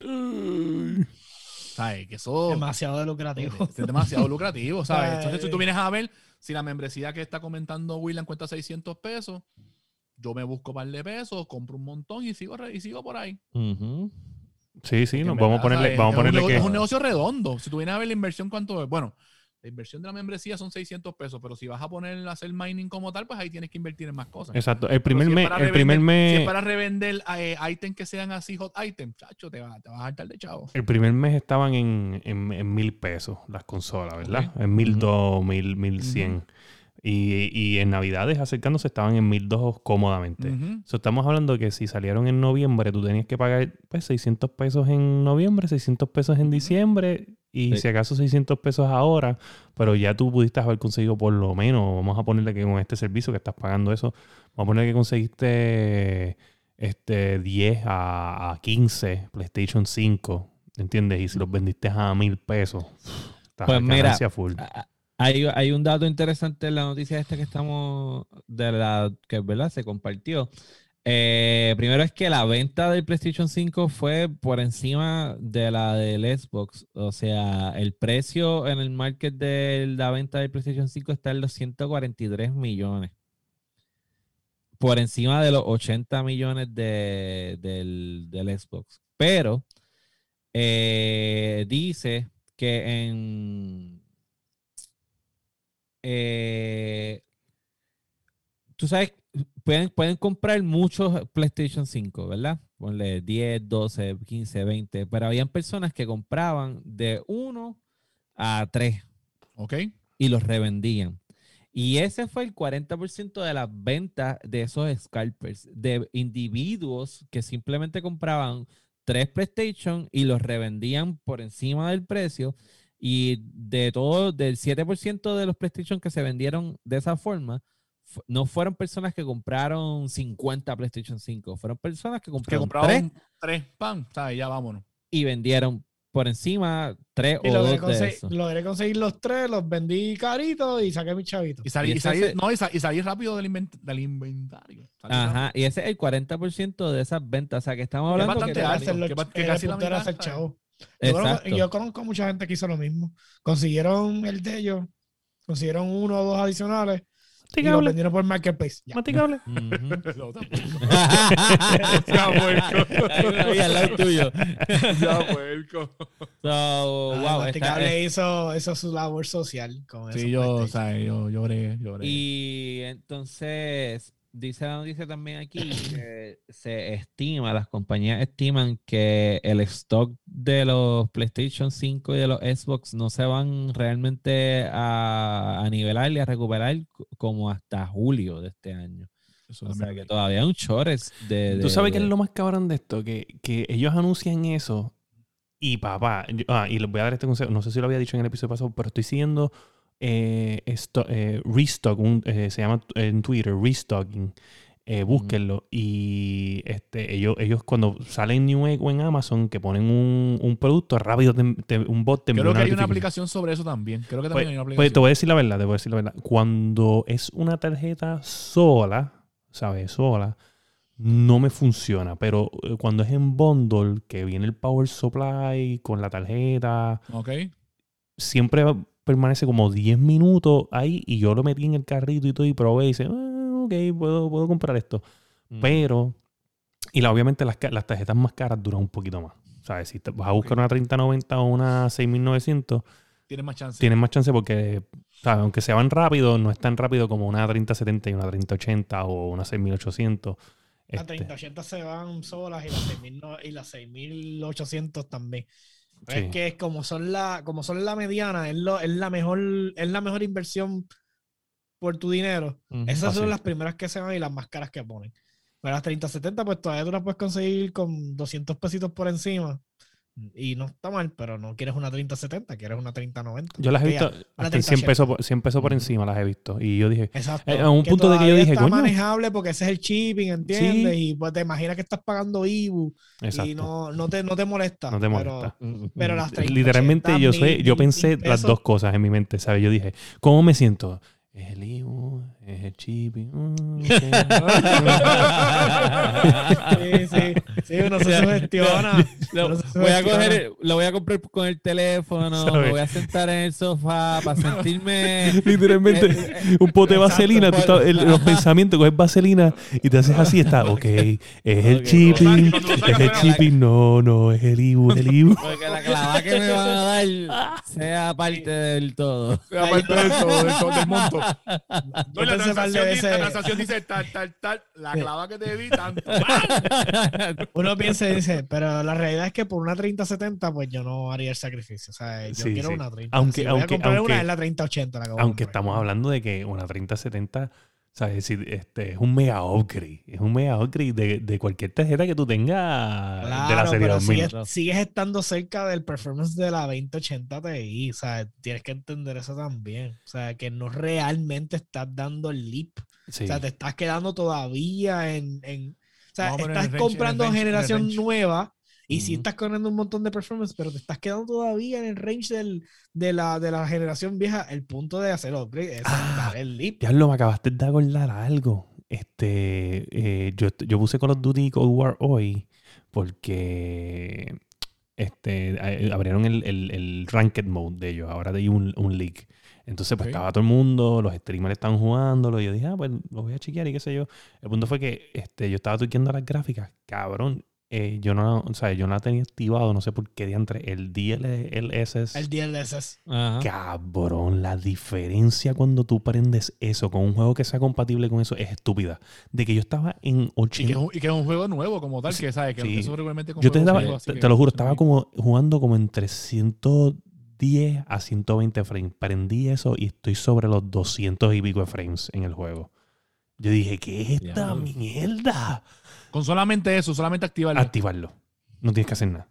¿Sabes? Que eso... Demasiado lucrativo. Es demasiado lucrativo, ¿sabes? Entonces, si tú vienes a ver, si la membresía que está comentando William cuesta seiscientos pesos, yo me busco un par de pesos, compro un montón y sigo, y sigo por ahí. Uh-huh. Sí, sí, nos vamos a ponerle, vamos a ponerle que... Es un negocio redondo. Si tú vienes a ver la inversión, ¿cuánto es? Bueno... La inversión de la membresía son seiscientos pesos, pero si vas a poner a hacer mining como tal, pues ahí tienes que invertir en más cosas. Exacto. El primer si mes, el revender, primer mes. Si es para revender eh, ítems que sean así hot items, chacho, te, va, te vas a hartar de chavo. El primer mes estaban en, en, en mil pesos las consolas, ¿verdad? Okay. En mil dos, mil, mil cien. Y, y en Navidades acercándose estaban en mil dos cómodamente. Uh-huh. So, estamos hablando que si salieron en noviembre, tú tenías que pagar pues, seiscientos pesos en noviembre, seiscientos pesos en diciembre. Y sí. si acaso seiscientos pesos ahora, pero ya tú pudiste haber conseguido por lo menos, vamos a ponerle que con este servicio que estás pagando eso, vamos a ponerle que conseguiste este diez a quince PlayStation cinco, ¿entiendes? Y si los vendiste a mil pesos, pues mira, full. Hay, hay un dato interesante en la noticia esta que estamos, de la que verdad se compartió. Eh, primero es que la venta del PlayStation cinco fue por encima de la del Xbox. O sea, el precio en el market de la venta del PlayStation cinco está en los ciento cuarenta y tres millones. Por encima de los ochenta millones de, del, del Xbox. Pero eh, dice que en... Eh, Tú sabes... Pueden, pueden comprar muchos PlayStation cinco, ¿verdad? Ponle diez, doce, quince, veinte. Pero habían personas que compraban de uno a tres. ¿Ok? Y los revendían. Y ese fue el cuarenta por ciento de las ventas de esos scalpers. De individuos que simplemente compraban tres PlayStation y los revendían por encima del precio. Y de todo, del siete por ciento de los PlayStation que se vendieron de esa forma... No fueron personas que compraron cincuenta PlayStation cinco, fueron personas que compraron, que compraron tres, tres pan, ¿sabes? Ya vámonos. Y vendieron por encima tres y o logré dos conse- de eso. Logré conseguir los tres, los vendí caritos y saqué a mis chavitos. Y salí, y y salí, ese, no, y sal, y salí rápido del, invent- del inventario. Salí ajá, rápido. Y ese es el cuarenta por ciento de esas ventas. O sea, que estamos hablando que... Hacerlo, que, que, que casi la mitad, el chavo. Yo conozco, yo conozco mucha gente que hizo lo mismo. Consiguieron el de ellos, consiguieron uno o dos adicionales. Y lo vendieron por Marketplace. Masticable. No, tampoco. tuyo. Ya puerco. So, wow, Masticable hizo, hizo su labor social con eso. Sí, yo, o sea, yo, yo bregué, yo bregué. Y entonces, dice la noticia también aquí que se estima, las compañías estiman que el stock de los PlayStation cinco y de los Xbox no se van realmente a, a nivelar y a recuperar como hasta julio de este año. Eso o sea que todavía hay un chores de, de... ¿Tú sabes de... qué es lo más cabrón de esto? Que, que ellos anuncian eso y papá... Yo, ah, y les voy a dar este consejo. No sé si lo había dicho en el episodio pasado, pero estoy siguiendo... Eh, esto, eh, restock un, eh, se llama en Twitter restocking, eh, búsquenlo. Uh-huh. Y este, ellos, ellos cuando salen Newegg o en Amazon que ponen un, un producto rápido te, te, un bot te creo que hay una aplicación sobre eso también creo que también pues, hay una aplicación. Pues te voy a decir la verdad te voy a decir la verdad cuando es una tarjeta sola sabes sola no me funciona, pero cuando es en bundle que viene el power supply con la tarjeta okay. siempre va permanece como diez minutos ahí y yo lo metí en el carrito y todo y probé y dice, ah, ok, puedo, puedo comprar esto. Mm. Pero, y la, obviamente las, las tarjetas más caras duran un poquito más. O sea, si te, vas a buscar okay. una treinta noventa o una seis mil novecientos, tienes más chance. Tienes más chance porque, ¿sabes? Aunque se van rápido, no es tan rápido como una treinta setenta y una treinta ochenta o una seis mil ochocientos. Las este. treinta ochenta se van solas y las seis mil ochocientos también. Sí. Es que como son la, como son la mediana, es, lo, es, la mejor, es la mejor inversión por tu dinero. Uh-huh. Esas son las primeras que se van y las más caras que ponen. Pero las treinta setenta, pues todavía tú las puedes conseguir con doscientos pesitos por encima. Y no está mal, pero no quieres una treinta setenta, quieres una treinta noventa. Yo las he visto hasta cien pesos por encima, las he visto. Y yo dije, exacto, eh, a un punto de que yo dije, está coño. manejable porque ese es el shipping, ¿entiendes? Sí. Y pues te imaginas que estás pagando I B U. Exacto. Y no, no, te, no te molesta. No te molesta. Pero, pero las treinta, literalmente ochenta, yo sé, yo pensé las dos cosas en mi mente, ¿sabes? Yo dije, ¿cómo me siento? Es el I V U, es el shipping. Mm, okay. sí, sí, sí, uno se sugestiona. Lo, uno se voy a coger, lo voy a comprar con el teléfono, ¿sabes? Me voy a sentar en el sofá para sentirme... Literalmente, eh, un pote de vaselina, tú estás, el, los pensamientos, coges vaselina y te haces así, está, ok, es el shipping, okay. es el shipping, no, no, es el I V U, es el I V U. Porque la clavada que me van a dar sea parte del todo. Sea parte del todo, del todo, del monto. No, la transacción, dice, la transacción dice tal, tal, tal, la clava que te di tanto. Uno piensa y dice, pero la realidad es que por una treinta setenta, pues yo no haría el sacrificio. O sea, yo sí, quiero sí. una treinta. Aunque, si aunque, voy a comprar aunque, una, es la treinta ochenta. La aunque estamos hablando de que una treinta setenta, ¿sabes? Este, es un mega upgrade. Es un mega upgrade de, de cualquier tarjeta que tú tengas, claro, de la serie dos mil. Sigues, claro. sigues estando cerca del performance de la veinte ochenta Ti. O sea, tienes que entender eso también. O sea, que no realmente estás dando el leap. Sí. O sea, te estás quedando todavía en... en o sea, no, estás range, comprando range, generación nueva y mm. sí estás corriendo un montón de performance, pero te estás quedando todavía en el range del, de, la, de la generación vieja. El punto de hacer upgrade es ah, el leap. Diablo, me acabaste de acordar algo. Este, eh, yo, yo puse Call of Duty Cold War hoy porque este, abrieron el, el, el Ranked Mode de ellos. Ahora hay un, un leak. Entonces, pues, okay. estaba todo el mundo, los streamers estaban jugándolo, y yo dije, ah, pues, lo voy a chequear y qué sé yo. El punto fue que este, yo estaba tuiteando las gráficas. Cabrón, eh, yo no o sea, yo no la tenía activado, no sé por qué, entre el D L S S. El D L S S. Ajá. Cabrón, la diferencia cuando tú prendes eso con un juego que sea compatible con eso es estúpida. De que yo estaba en ochenta... Y que es un juego nuevo como tal, sí, que sabes, que sí. eso regularmente... Yo te, estaba, nuevo, te, te lo juro, estaba como jugando como en trescientos diez a ciento veinte frames. Prendí eso y estoy sobre los doscientos y pico de frames en el juego. Yo dije, ¿qué es esta ya. mierda? Con solamente eso, solamente activarlo. Activarlo. No tienes que hacer nada.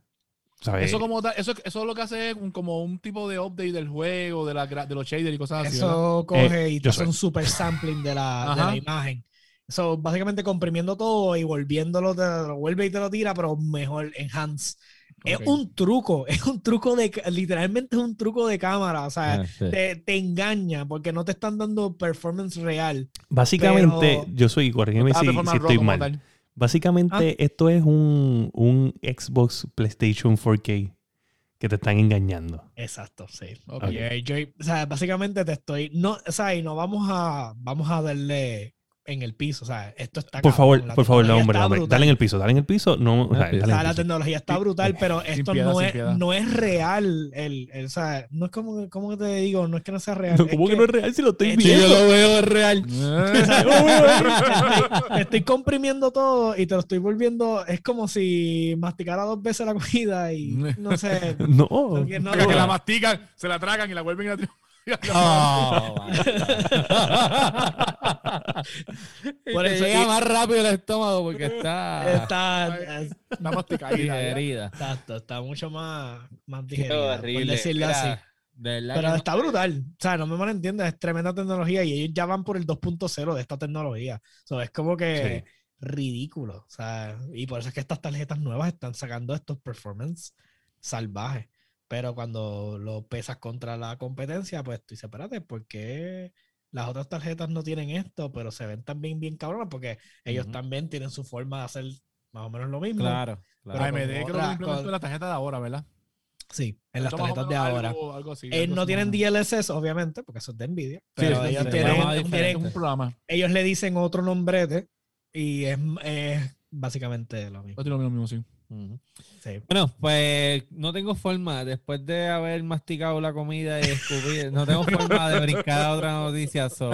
¿Sabes? Eso como eso, eso es lo que hace es un, como un tipo de update del juego, de, la, de los shaders y cosas así. Eso ¿verdad? coge eh, y te hace un super sampling de la, de la imagen. Eso básicamente comprimiendo todo y volviéndolo, te lo vuelve y te lo tira, pero mejor, enhance. Okay. Es un truco, es un truco de, literalmente es un truco de cámara, o sea, ah, sí. te, te engaña porque no te están dando performance real. Básicamente, pero, yo soy, corrígeme si, si estoy mal. Tal. Básicamente, ah. esto es un, un Xbox PlayStation cuatro K que te están engañando. Exacto, sí. Okay. Okay. Yo, o sea, básicamente te estoy... No, o sea, y no vamos a, vamos a darle... en el piso, o sea, esto está... Por favor, la por favor, no, hombre, hombre. Dale en el piso, dale en el piso. No, o sea, o sea, la tecnología está brutal, pero esto piedad, no, es, no es real. El, el, o sea, no es como, ¿cómo te digo? No es que no sea real. No, ¿cómo es que no es real si lo estoy es viendo? Si yo lo veo real. O sea, estoy, estoy comprimiendo todo y te lo estoy volviendo... Es como si masticara dos veces la comida y no sé... No. no que la mastican, se la tragan y la vuelven a... Oh, por eso llega más rápido el estómago porque está está, está masticadita, herida. Exacto, está mucho más, más digerida, por decirlo así. De pero no está brutal, o sea, no me malentiendas, es tremenda tecnología y ellos ya van por el dos punto cero de esta tecnología. So, es como que sí. Ridículo, o sea, y por eso es que estas tarjetas nuevas están sacando estos performance salvajes. Pero cuando lo pesas contra la competencia, pues tú dices, espérate, ¿por qué las otras tarjetas no tienen esto? Pero se ven también bien cabronas porque ellos uh-huh. también tienen su forma de hacer más o menos lo mismo. Claro, claro. A M D creo que lo implementó en la tarjeta de ahora, ¿verdad? Sí, en las tarjetas de ahora. Algo, algo así, eh, no tienen D L S S, obviamente, porque eso es de Nvidia. Pero sí, ellos sí, tienen, tienen un programa. Ellos le dicen otro nombrete y es, es básicamente lo mismo. Es lo mismo, sí. Uh-huh. Sí. Bueno, pues no tengo forma, después de haber masticado la comida y escupir, no tengo forma de brincar a otra noticia. So,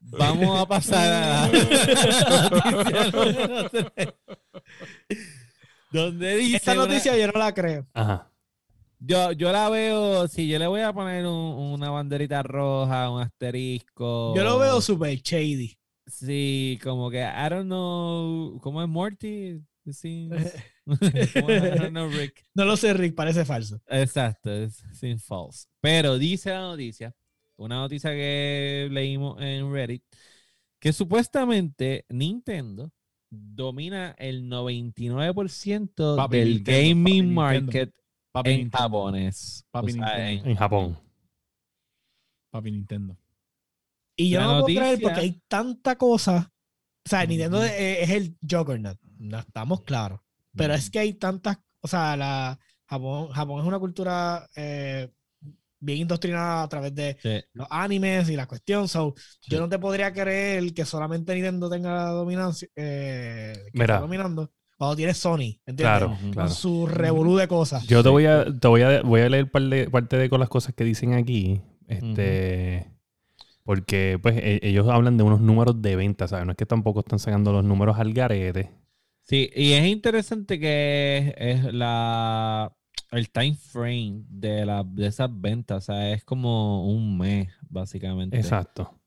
vamos a pasar a la noticia número tres. Donde dice esta noticia una... yo no la creo. Ajá. Yo, yo la veo, si yo le voy a poner un, una banderita roja, un asterisco. Yo lo veo super shady. Sí, como que, I don't know, ¿cómo es Morty? Sí. No, Rick. No lo sé, Rick, parece falso. Exacto, es sin false. Pero dice la noticia, una noticia que leímos en Reddit, que supuestamente Nintendo domina el noventa y nueve por ciento papi del Nintendo, gaming papi market papi en japonés. Papi o sea, en, en Japón. Papi Nintendo. Y yo la no lo noticia... puedo creer porque hay tanta cosa. O sea, Nintendo es el juggernaut, no estamos claros. Pero es que hay tantas... O sea, la, Japón, Japón es una cultura eh, bien indoctrinada a través de sí. los animes y la cuestión. So, sí. Yo no te podría creer que solamente Nintendo tenga la dominancia. Eh, que está dominando. Cuando tiene Sony, ¿entiendes? Claro, claro. Su revolú de cosas. Yo te voy a, te voy a, voy a leer par de, parte de con las cosas que dicen aquí. Este... Uh-huh. Porque pues ellos hablan de unos números de venta, ¿sabes? No es que tampoco están sacando los números al garete. Sí, y es interesante que es la el time frame de, la, de esas ventas. O sea, es como un mes, básicamente. Exacto.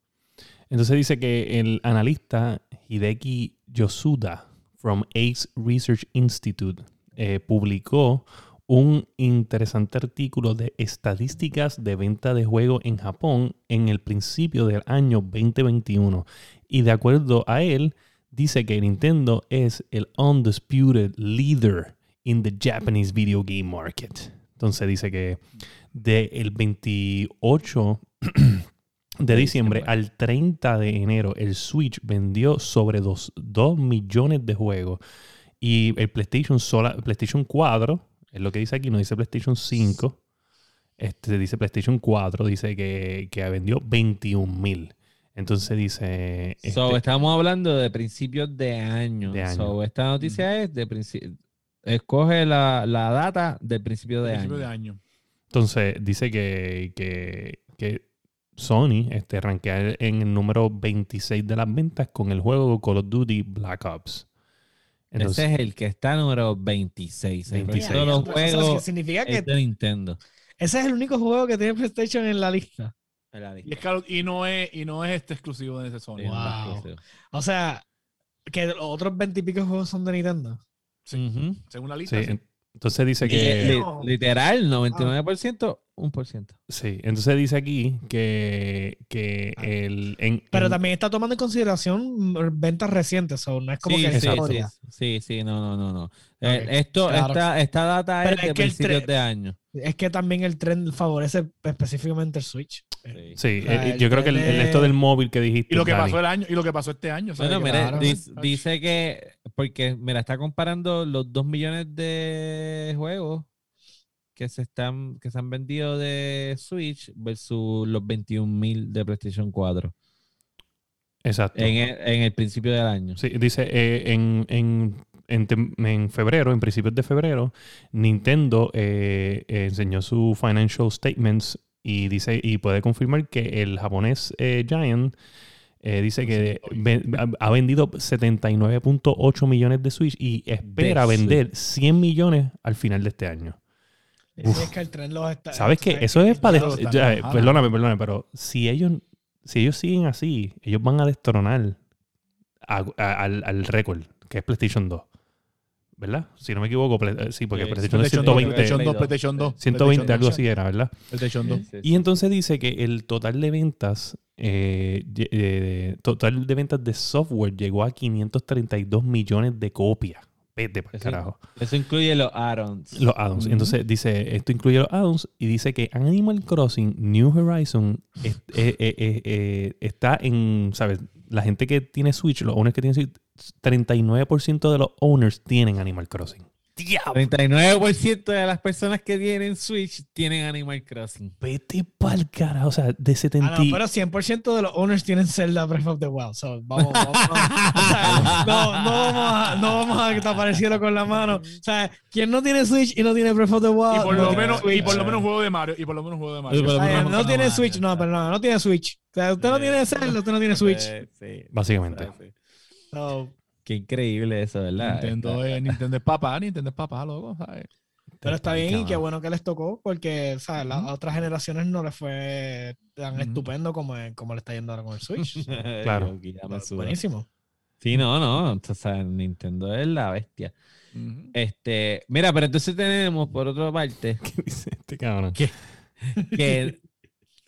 Entonces dice que el analista Hideki Yosuda from Ace Research Institute eh, publicó un interesante artículo de estadísticas de venta de juegos en Japón en el principio del año veinte veintiuno. Y de acuerdo a él, dice que Nintendo es el undisputed leader in the Japanese video game market. Entonces dice que del veintiocho de diciembre al treinta de enero, el Switch vendió sobre dos millones de juegos. Y el PlayStation, sola, PlayStation cuatro... Es lo que dice aquí, no dice PlayStation cinco. Este dice PlayStation cuatro, dice que, que vendió veintiún mil. Entonces dice... Este, so, estamos hablando de principios de año. De año. So, esta noticia mm. es de principio... Escoge la, la data del principio de, principio año. de año. Entonces dice que, que, que Sony este, rankea en el número veintiséis de las ventas con el juego Call of Duty Black Ops. Entonces, ese es el que está número veintiséis. veintiséis. Todos los juegos eso significa que de Nintendo. Ese es el único juego que tiene PlayStation en la lista. En la lista. Y, es Carlos, y, no es, y no es este exclusivo de ese Sony. Wow. Wow. O sea, que los otros veintipico juegos son de Nintendo. Sí. Uh-huh. Según la lista. Sí. Sí. Entonces dice que... Li- literal, noventa y nueve por ciento, uno por ciento. Sí, entonces dice aquí que, que ah. el... En, pero en... también está tomando en consideración ventas recientes, o no es como sí, que... Sí, sí, sí, sí, no, no, no. no. Okay. Esto, claro. esta, esta data pero es, es de principios tre- de año. Es que también el trend favorece específicamente el Switch. Sí, sí o sea, el, yo creo que el, el esto del móvil que dijiste... Y lo que Dani. pasó el año, y lo que pasó este año. ¿Sabes? Bueno, mira, claro. dice, dice que... Porque, mira, está comparando los dos millones de juegos que se están que se han vendido de Switch versus los veintiún mil de PlayStation cuatro. Exacto. En el, en el principio del año. Sí, dice eh, en, en, en, en febrero, en principios de febrero, Nintendo eh, eh, enseñó su financial statements y dice y puede confirmar que el japonés eh, Giant eh, dice que ha vendido setenta y nueve punto ocho millones de Switch y espera de vender cien millones al final de este año. Uf. Es que el tren los está, ¿sabes qué? Eso es para... De... Ya, perdóname, perdóname, pero si ellos... Si ellos siguen así, ellos van a destronar a, a, al, al récord, que es PlayStation dos. ¿Verdad? Si no me equivoco, play, sí, porque sí, PlayStation, PlayStation es ciento veinte. PlayStation dos. ciento veinte, algo así era, ¿verdad? PlayStation dos. Sí, sí, sí. Y entonces dice que el total de ventas, eh, eh, total de ventas de software llegó a quinientos treinta y dos millones de copias. Vete para el carajo. Eso incluye los add-ons. Los add-ons. Mm-hmm. Entonces dice, esto incluye los add-ons y dice que Animal Crossing New Horizons es, eh, eh, eh, eh, está en, ¿sabes? La gente que tiene Switch, los owners que tienen Switch, treinta y nueve por ciento de los owners tienen Animal Crossing. ¡Diablo! treinta y nueve por ciento de las personas que tienen Switch tienen Animal Crossing. Vete pa'l carajo. O sea, de setenta... Ah, no, pero cien por ciento de los owners tienen Zelda Breath of the Wild. So, vamos, vamos, vamos. O sea, no, no, vamos a, no vamos a tapar el cielo con la mano. O sea, quien no tiene Switch y no tiene Breath of the Wild... Y por lo, no menos, y por lo menos juego de Mario. Y por lo menos juego de Mario. Ay, no tiene Mario, Switch, no, pero no, no tiene Switch. O sea, usted sí, no tiene Zelda, usted no tiene Switch. Sí, sí, básicamente. Sí. So, qué increíble eso, ¿verdad? Nintendo, eh, Nintendo es papá, Nintendo es papá, loco, ¿sabes? Pero está bien y qué bueno que les tocó porque, ¿sabes? Las mm-hmm. otras generaciones no les fue tan mm-hmm. estupendo como, como le está yendo ahora con el Switch. Claro. Buenísimo. Sí, no, no. O sea, Nintendo es la bestia. Mm-hmm. Este, mira, pero entonces tenemos, por otra parte... ¿Qué dice este cabrón? Que... que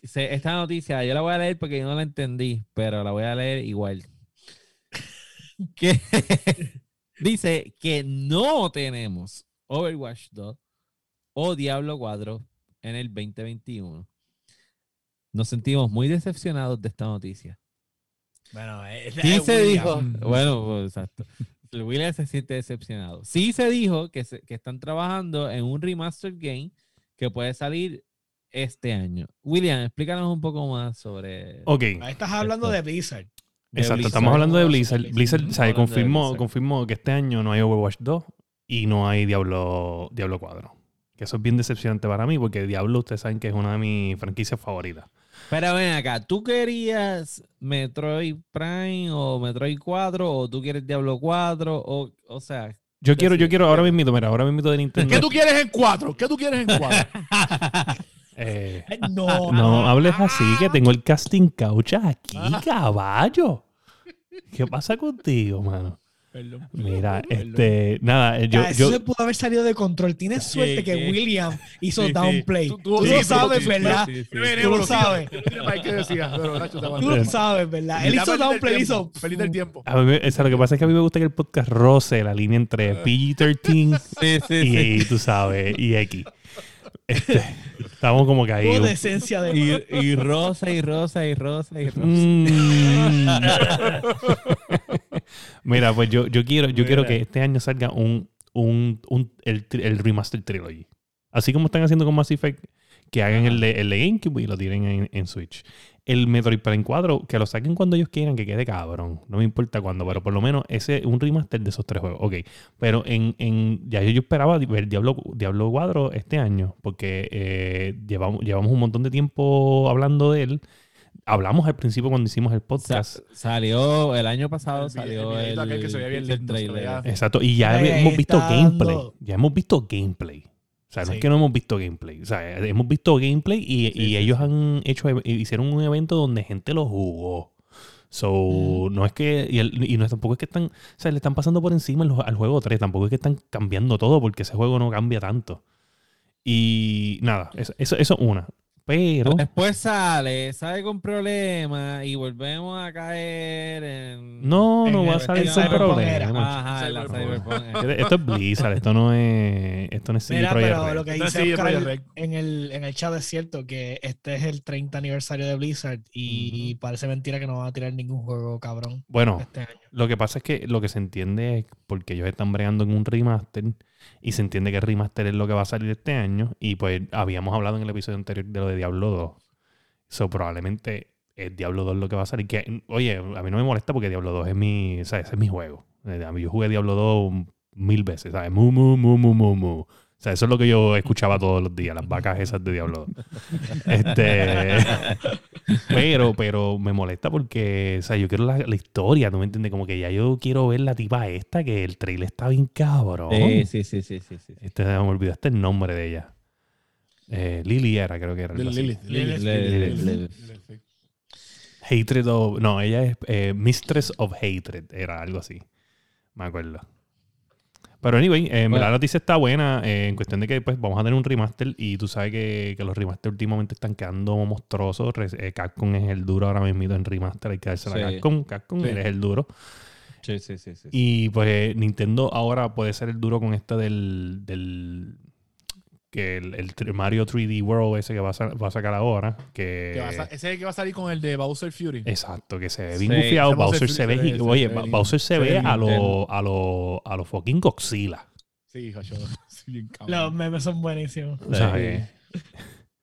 se, esta noticia, yo la voy a leer porque yo no la entendí, pero la voy a leer igual. Que dice que no tenemos Overwatch dos o Diablo cuatro en el veinte veintiuno. Nos sentimos muy decepcionados de esta noticia. Bueno, es, sí es se William. Dijo, bueno, pues, exacto. William se siente decepcionado. Sí se dijo que, se, que están trabajando en un remastered game que puede salir este año. William, explícanos un poco más sobre... Okay. Ahí estás hablando esto. De Blizzard. Exacto, Blizzard, estamos hablando de Blizzard. Blizzard, Blizzard ¿sabes? Confirmó, Blizzard. confirmó que este año no hay Overwatch dos y no hay Diablo cuatro. Que eso es bien decepcionante para mí porque Diablo, ustedes saben que es una de mis franquicias favoritas. Pero ven acá, ¿tú querías Metroid Prime o Metroid cuatro o tú quieres Diablo cuatro? O, o sea... Yo quiero, yo quiero ahora mismo, mira, ahora mismo de Nintendo. ¿Qué tú quieres en cuatro? ¿Qué tú quieres en cuatro? Eh, no, no hables así, que tengo el casting couch aquí, caballo. ¿Qué pasa contigo, mano? Perdón, Mira, perdón, este, perdón. nada, yo, ya, eso yo... se pudo haber salido de control. Tienes sí, suerte sí. que William hizo sí, downplay. Sí. Tú, tú, tú sí, lo sabes, sí, ¿verdad? Sí, sí, sí. Tú, tú lo sabes. Tú lo sabes, ¿verdad? Él hizo downplay, hizo feliz del tiempo. A mí, o sea, lo que pasa es que a mí me gusta que el podcast roce la línea entre P G trece sí, sí, y sí. tú sabes, y X. Este, estamos como caídos. Una esencia de y, y rosa, y rosa, y rosa, y rosa. Mm. Mira, pues yo, yo quiero yo Mira. quiero que este año salga un, un, un el, el Remaster Trilogy. Así como están haciendo con Mass Effect, que hagan el de, el de GameCube y lo tiren en, en Switch. El Metroid Prime cuatro, que lo saquen cuando ellos quieran, que quede cabrón. No me importa cuándo, pero por lo menos ese un remaster de esos tres juegos. Ok, pero en, en ya yo, yo esperaba ver Diablo, Diablo cuatro este año, porque eh, llevamos, llevamos un montón de tiempo hablando de él. Hablamos al principio cuando hicimos el podcast. Sa- salió el año pasado, el, salió el, el, el que se veía bien lindo, trailer. Exacto, y ya Ahí hemos visto dando. gameplay. Ya hemos visto gameplay. O sea, no sí. es que no hemos visto gameplay. O sea, hemos visto gameplay y, sí, y sí, ellos sí. han hecho hicieron un evento donde gente lo jugó. So, mm. no es que... Y, el, y no es, tampoco es que están... O sea, le están pasando por encima al, al juego tres. Tampoco es que están cambiando todo porque ese juego no cambia tanto. Y nada, eso es eso una. Pero... Después sale, sale con problemas y volvemos a caer en... No, en no va a salir con problemas. Ajá, en la Cyberpunk. Esto es Blizzard, esto no es... Esto no es Mira, pero Red. Lo que dice Oscar en el, en el chat es cierto, que este es el treinta aniversario de Blizzard y, mm-hmm. y parece mentira que no van a tirar ningún juego, cabrón. Bueno, este año. Lo que pasa es que lo que se entiende es porque ellos están bregando en un remaster... y se entiende que el remaster es lo que va a salir este año, y pues habíamos hablado en el episodio anterior de lo de Diablo dos. So, probablemente el Diablo dos lo que va a salir, que, oye, a mí no me molesta porque Diablo dos es mi, o sea, ese es mi juego. Yo jugué Diablo dos mil veces, ¿sabes? Mu, mu, mu, mu, mu, mu. O sea, eso es lo que yo escuchaba todos los días, las vacas esas de Diablo dos. Este, pero, pero me molesta porque, o sea, yo quiero la, la historia, ¿tú me entiendes? Como que ya yo quiero ver la tipa esta, que el trailer está bien cabrón. Sí, sí, sí, sí, sí, sí. Este, me olvidaste el nombre de ella. Eh, Lily era, creo que era. Lily. Lily. Hatred of... No, ella es eh, Mistress of Hatred, era algo así. Me acuerdo. Pero anyway, eh, bueno, la noticia está buena eh, en cuestión de que pues vamos a tener un remaster y tú sabes que, que los remaster últimamente están quedando monstruosos. Eh, Capcom es el duro ahora mismo en remaster. Hay que dársela sí. a Capcom. Capcom sí. eres el duro. Sí, sí, sí, sí. Y pues Nintendo ahora puede ser el duro con esta del... del que el, el Mario tres D World ese que va a, va a sacar ahora. Que... que va a, ese es el que va a salir con el de Bowser Fury. Exacto, que se ve bien sí, gufiado. Bowser, Bowser se ve... Se ve oye, se ve Bowser se ve a los a los a los fucking Godzilla. Sí, hijo, yo soy bien cabrón. Los memes son buenísimos. O sea, que...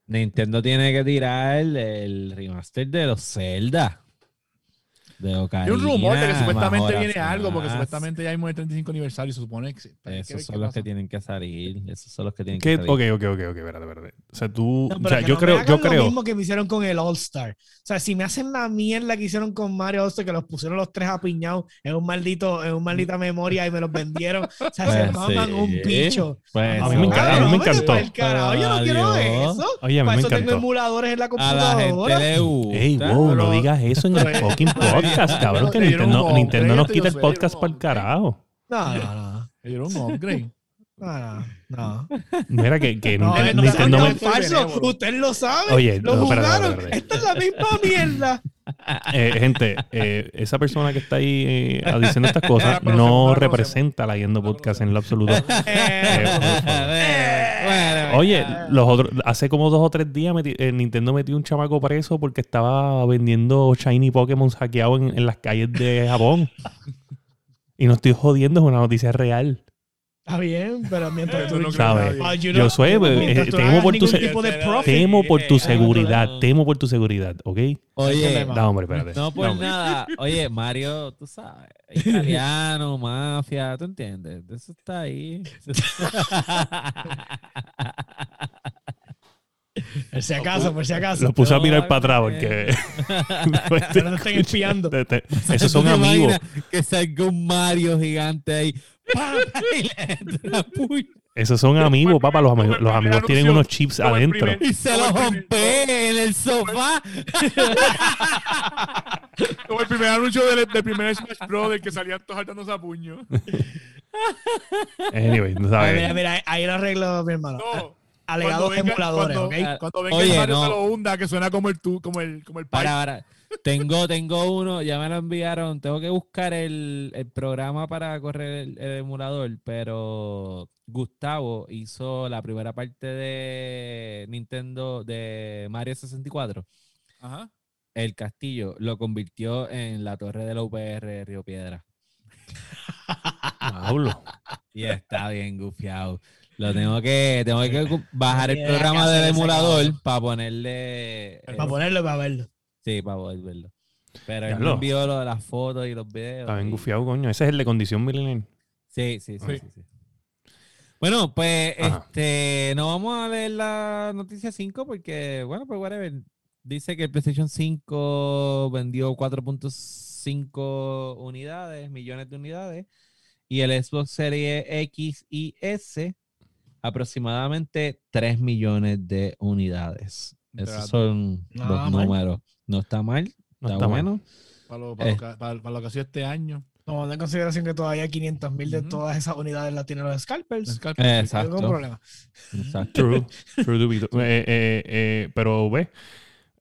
Nintendo tiene que tirar el, el remaster de los Zelda. De Ocarina. Hay un rumor de que supuestamente viene algo, porque supuestamente ya hay el treinta y cinco aniversario y se supone que... Esos son los que tienen que salir. Esos son los que tienen que salir. Ok, ok, ok, ok, espérate, espérate. O sea, tú... No, o sea, yo no creo... Yo creo... lo mismo que me hicieron con el All-Star. O sea, si me hacen la mierda que hicieron con Mario All-Star, que los pusieron los tres apiñados en un maldito, en un maldita memoria y me los vendieron. O sea, pues se sí. maman un bicho. Pues a mí me encantó. Me encantó. Oye, no quiero eso. Oye, para eso tengo emuladores en la computadora. Ey, wow, no digas eso en el fucking podcast. Podcast, cabrón, que Nintendo, un Nintendo nos quita el podcast para el carajo. No, no, no. Era un upgrade. No, no, no. Mira que, que no, Nintendo... No, Nintendo no, es falso. Ustedes lo saben. Oye, lo no, jugaron. Para, para, para. Esta es la misma mierda. Eh, gente, eh, esa persona que está ahí eh, diciendo estas cosas no representa la Guiando Podcast en lo absoluto. Eh, Oye, los otros, hace como dos o tres días metí, eh, Nintendo metió un chamaco preso porque estaba vendiendo shiny Pokémon hackeados en, en las calles de Japón. Y no estoy jodiendo, es una noticia real. Está bien, pero mientras tú no sabes, yo soy, temo por tu seguridad, temo por tu seguridad, temo por tu seguridad, ¿ok? Oye, no, hombre, espérate. No por nada, oye, Mario, tú sabes, italiano, mafia, ¿tú entiendes? Eso está ahí. Por si acaso, por si acaso. Los puse a mirar para atrás porque... Pero no estén espiando. Esos son amigos. Que salga un Mario gigante ahí. Esos son amigos, papá. Los, am- los amigos tienen unos chips adentro. Y se los rompé en el sofá. Como el primer anuncio del, del primer Smash Bros. Del que salían todos saltándose a puño. Anyway, no sabes. Mira, mira, ahí lo arreglo, mi hermano. No. Alegados emuladores, ¿ok? Cuando venga el Mario no. se lo hunda, que suena como el tú, como el, como el pipe. Para, para. Tengo, tengo uno, ya me lo enviaron. Tengo que buscar el, el programa para correr el, el emulador, pero Gustavo hizo la primera parte de Nintendo, de Mario sesenta y cuatro. Ajá. El castillo lo convirtió en la torre de la U P R de Río Piedra. Pablo. Y está bien gufiado. Lo tengo que, tengo que bajar el programa del emulador para ponerle... Eh, para ponerlo y para verlo. Sí, para poder verlo. Pero él me envió lo de las fotos y los videos. Está bien gufiado, coño. Ese es el de condición milenial. Sí, sí, sí, sí, sí, sí. Bueno, pues, ajá, este, no vamos a leer la noticia cinco porque, bueno, pues whatever. Dice que el PlayStation cinco vendió cuatro punto cinco unidades, millones de unidades. Y el Xbox Series X y S... aproximadamente tres millones de unidades. Esos son no, los mal. números. No está mal, no está, está bueno. Mal. Para, lo, para, eh. lo que, para, para lo que ha sido este año. Tomando en consideración que todavía quinientos mil de todas esas unidades las tienen los scalpers. Los scalpers. Eh, exacto. No hay ningún problema. Exacto. True. True. eh, eh, eh, pero ve,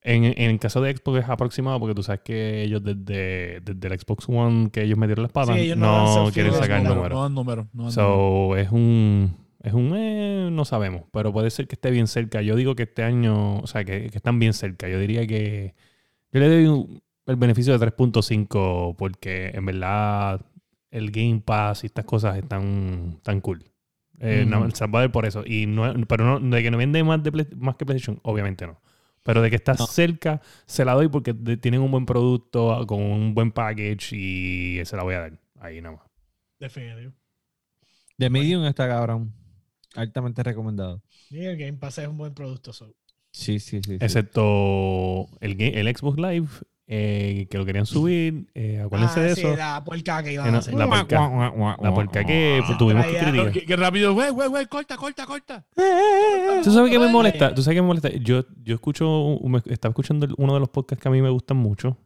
en, en el caso de Xbox es aproximado porque tú sabes que ellos desde, desde el Xbox One que ellos metieron las patas, sí, no, no quieren sacar el número. No, número. No, so, número. es un... Es un... Eh, no sabemos, pero puede ser que esté bien cerca. Yo digo que este año... O sea, que, que están bien cerca. Yo diría que... Yo le doy un, el beneficio de tres punto cinco porque en verdad el Game Pass y estas cosas están tan cool. Eh, uh-huh. No, Salvador por eso. Y no, pero no, de que no vende más, de Play, más que PlayStation, obviamente no. Pero de que está no. cerca, se la doy porque de, tienen un buen producto con un buen package y se la voy a dar. Ahí nada más. Definitivo. De Medium está cabrón. Altamente recomendado. Y el Game Pass es un buen producto. So. Sí, sí, sí. Excepto sí. El, el Xbox Live, eh, que lo querían subir. Eh, acuérdense ah, de sí, eso. La puerca que iban eh, no, a hacer. La puerca que tuvimos que criticar. Qué rápido. Güey, güey, güey. Corta, corta, corta. ¿Tú sabes qué me molesta? ¿Tú sabes qué me molesta? Yo, yo escucho, me, estaba escuchando uno de los podcasts que a mí me gustan mucho.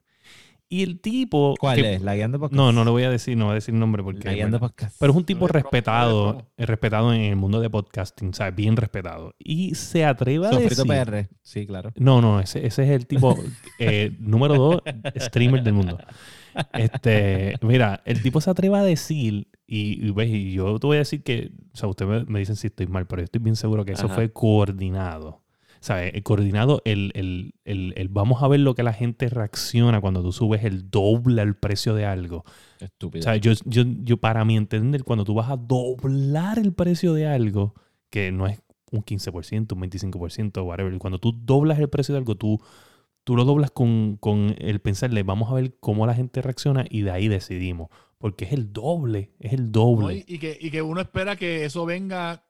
Y el tipo... ¿Cuál que, es? ¿La Guiando Podcast? No, no lo voy a decir, no voy a decir el nombre porque... La Guiando bueno, Podcast. Pero es un tipo no respetado, problema, no. respetado en el mundo de podcasting, ¿sabes? Bien respetado. Y se atreve a Sofrito decir... P R. Sí, claro. No, no, ese, ese es el tipo eh, número dos streamer del mundo. Este, mira, el tipo se atreve a decir... Y, y, ves, y yo te voy a decir que... O sea, ustedes me dicen si estoy mal, pero yo estoy bien seguro que eso Ajá. fue coordinado. ¿Sabes? El coordinado, el, el, el, el vamos a ver lo que la gente reacciona cuando tú subes el doble al precio de algo. Estúpido. ¿Sabes? Yo, yo, yo, para mi entender, cuando tú vas a doblar el precio de algo, que no es un quince por ciento, un veinticinco por ciento, whatever, cuando tú doblas el precio de algo, tú, tú lo doblas con, con el pensarle, vamos a ver cómo la gente reacciona y de ahí decidimos. Porque es el doble, es el doble. No, y, que, y que uno espera que eso venga...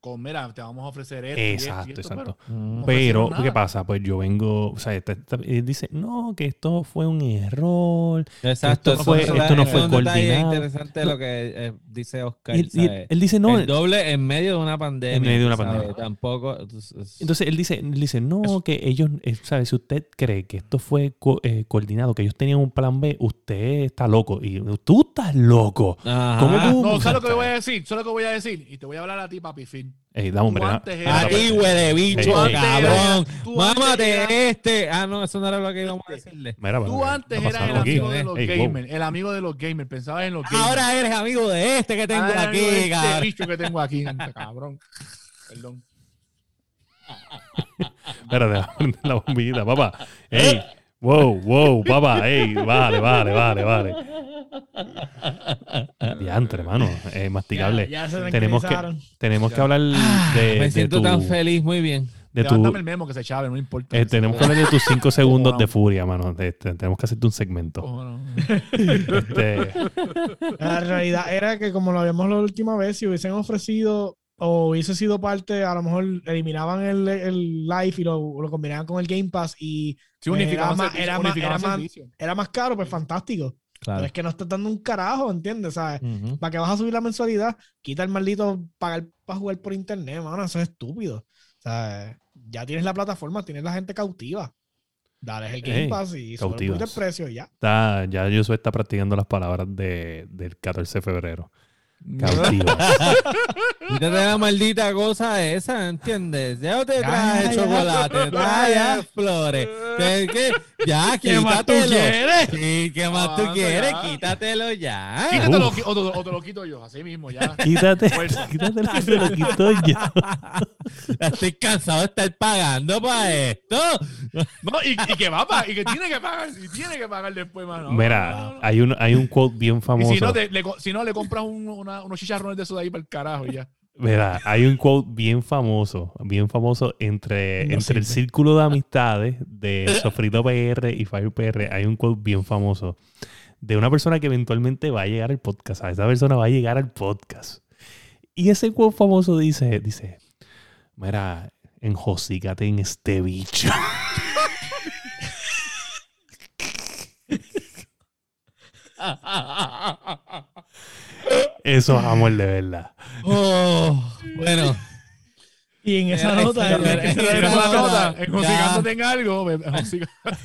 Con, mira, te vamos a ofrecer esto. Exacto, y esto, exacto. Pero, no pero ¿qué pasa? Pues yo vengo, o sea, esta, esta, dice, no, que esto fue un error. Exacto. Esto, fue, esto es no fue coordinado. Es interesante lo que eh, dice Oscar. Él, él, él dice, no. El doble en medio de una pandemia. En medio de una ¿sabes? pandemia. Tampoco. Entonces, entonces él dice, él dice no, eso. que ellos, ¿sabes? Si usted cree que esto fue co- eh, coordinado, que ellos tenían un plan B, usted está loco. Y tú estás loco. Ajá. ¿Cómo tú? No, ¿sabes lo que voy a decir? ¿Sabes lo que voy a decir? Y te voy a hablar a ti, papi, fin. Ey, dame un verano. A ti, huele bicho, cabrón. Mámate este. Ah, no, eso no era lo que íbamos a decirle. Mira, tú antes eras el amigo aquí, de los ey, gamers. Go. El amigo de los gamers. Pensabas en los gamers. Ahora eres amigo de este que tengo ah, aquí, este cabrón. bicho que tengo aquí, cabrón. Perdón. Espérate, la bombillita, papá. Ey, wow, wow, papá. Ey, vale, vale, vale, vale. Diantre, hermano, eh, masticable. Ya, ya tenemos que tenemos que hablar de. Me siento de tu, tan feliz, muy bien. De tu, el memo que se chave, no importa. Eh, tenemos que hablar de tus cinco segundos oh, no. de furia, mano. Este, tenemos que hacerte un segmento. Oh, no. este... La realidad era que como lo habíamos la última vez, si hubiesen ofrecido o hubiese sido parte, a lo mejor eliminaban el, el live y lo, lo combinaban con el Game Pass y sí, pues, era, más, era, más, era, más, era más caro, pues sí. Fantástico. Claro. Pero es que no estás dando un carajo, ¿entiendes? ¿Sabes? Uh-huh. ¿Para qué vas a subir la mensualidad? Quita el maldito pagar para jugar por internet, mano. Eso es estúpido. ¿Sabes? Ya tienes la plataforma, tienes la gente cautiva. Dale el Game hey, Pass y sube el precio y ya. Está, ya Josué está practicando las palabras de, del catorce de febrero. Cautivas. Quítate la maldita cosa esa, ¿entiendes? Ya te traje ya, chocolate, ya, te traje ya, flores. ¿Qué? Ya, ¿Qué más tú quieres? Sí, ¿qué más ah, tú quieres? Ya. Quítatelo ya. Quítatelo o, o, o te lo quito yo, así mismo ya. Quítate, quítatelo que te lo quito yo. Estoy cansado de estar pagando para esto. No, y, y que va a pagar, y que tiene que pagar, y tiene que pagar después, mano. Mira, no, no, no. Hay, un, hay un quote bien famoso. Y si no, te, le, si no, le compras un, una, unos chicharrones de eso de ahí para el carajo ya. Mira, hay un quote bien famoso, bien famoso entre, no, entre sí, el sí. círculo de amistades de Sofrito P R y Fire P R. Hay un quote bien famoso de una persona que eventualmente va a llegar al podcast. ¿Sabes? Esa persona va a llegar al podcast. Y ese quote famoso dice, dice, mira, enjocícate en este bicho. Eso es amor de verdad. Oh, bueno. Y en esa nota, enjocicándote en algo.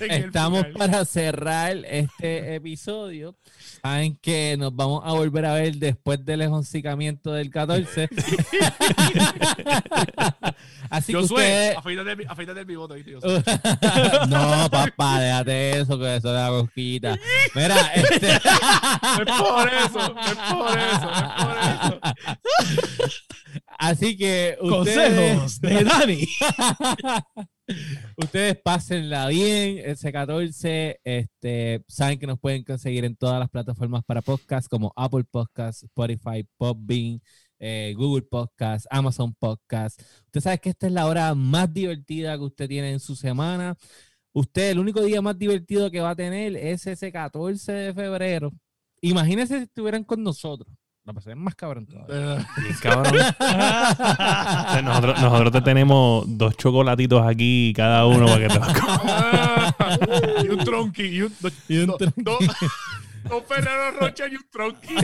Estamos para cerrar este episodio. Saben que nos vamos a volver a ver después del enjoncicamiento del catorce. Así yo que ustedes... afeítate, afeítate el bigote, ¿viste? Yo no, papá, déjate eso, que eso es la cosquita. Mira, este... es por eso, es por eso, es por eso. Así que ustedes... consejos de Dani. Ustedes pásenla bien, el C catorce, este, saben que nos pueden conseguir en todas las plataformas para podcast como Apple Podcasts, Spotify, Podbean, eh, Google Podcast, Amazon Podcast. Usted sabe que esta es la hora más divertida que usted tiene en su semana. Usted, el único día más divertido que va a tener es ese catorce de febrero. Imagínense si estuvieran con nosotros. La persona es más cabrón todavía. Cabrón. O sea, nosotros, nosotros te tenemos dos chocolatitos aquí, cada uno, para que te los comas. Y un tronqui. Y un, do, y un do, tronqui. Do, dos Ferrero Rocher y un tronqui.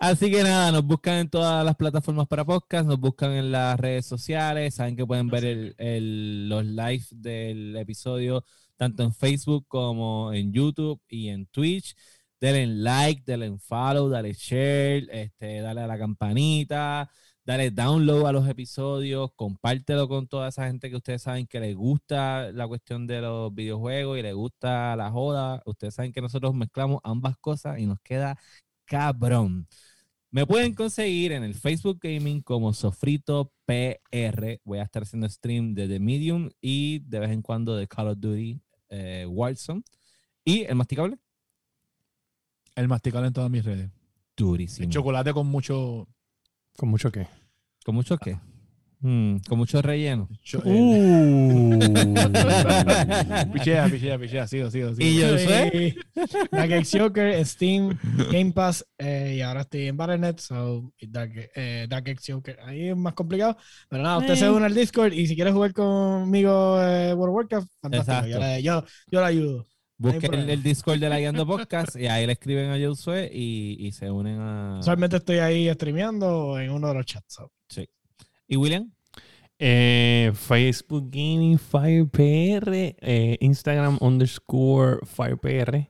Así que nada, nos buscan en todas las plataformas para podcast, nos buscan en las redes sociales. Saben que pueden ver el, el, los lives del episodio tanto en Facebook como en YouTube y en Twitch. Denle like, denle follow, dale share, este, dale a la campanita, dale download a los episodios, compártelo con toda esa gente que ustedes saben que les gusta la cuestión de los videojuegos y les gusta la joda. Ustedes saben que nosotros mezclamos ambas cosas y nos queda cabrón. Me pueden conseguir en el Facebook Gaming como Sofrito P R. Voy a estar haciendo stream de The Medium y de vez en cuando de Call of Duty eh, Warzone. ¿Y el masticable? El masticable en todas mis redes. Durísimo. El chocolate con mucho... ¿Con mucho qué? ¿Con mucho qué? Ah. Mm, con mucho relleno. Cho- uh. pichea, pichea, pichea. Sigo, sigo, sigo. ¿Y yo soy? Dark Joker, Steam, Game Pass, eh, y ahora estoy en Battle punto net, so Dark, eh, Dark Joker. Ahí es más complicado. Pero nada, usted hey. se une al Discord y si quieres jugar conmigo eh, World of Warcraft, fantástico. Yo le, yo, yo le ayudo. Busquen el, el Discord de la Guiando Podcast y ahí le escriben a Josué y, y se unen a... Solamente estoy ahí streameando en uno de los chats. So. Sí. ¿Y William? Eh, Facebook Gaming FirePR, eh, Instagram underscore FirePR.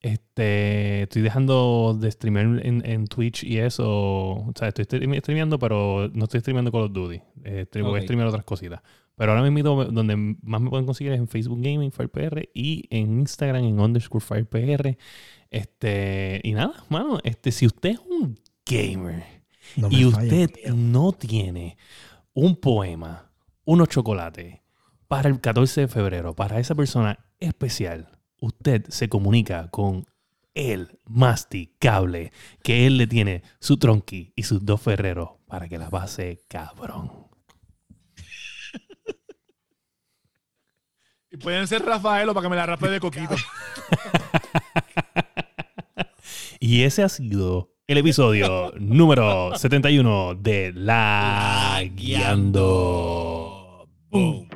Este, estoy dejando de streamear en, en Twitch y eso. O sea, estoy streameando, pero no estoy streameando Call of Duty. Eh, voy okay. a streamear otras cositas. Pero ahora mismo donde más me pueden conseguir es en Facebook Gaming, FirePR, y en Instagram, en underscore FirePR. Este, y nada, mano, este, si usted es un gamer no y usted falla, no tiene un poema, unos chocolates para el catorce de febrero, para esa persona especial, usted se comunica con el masticable, que él le tiene su tronqui y sus dos ferreros para que la pase cabrón. Y pueden ser Rafaelo para que me la raspe de coquito. Y ese ha sido el episodio número setenta y uno de La Guiando. Boom.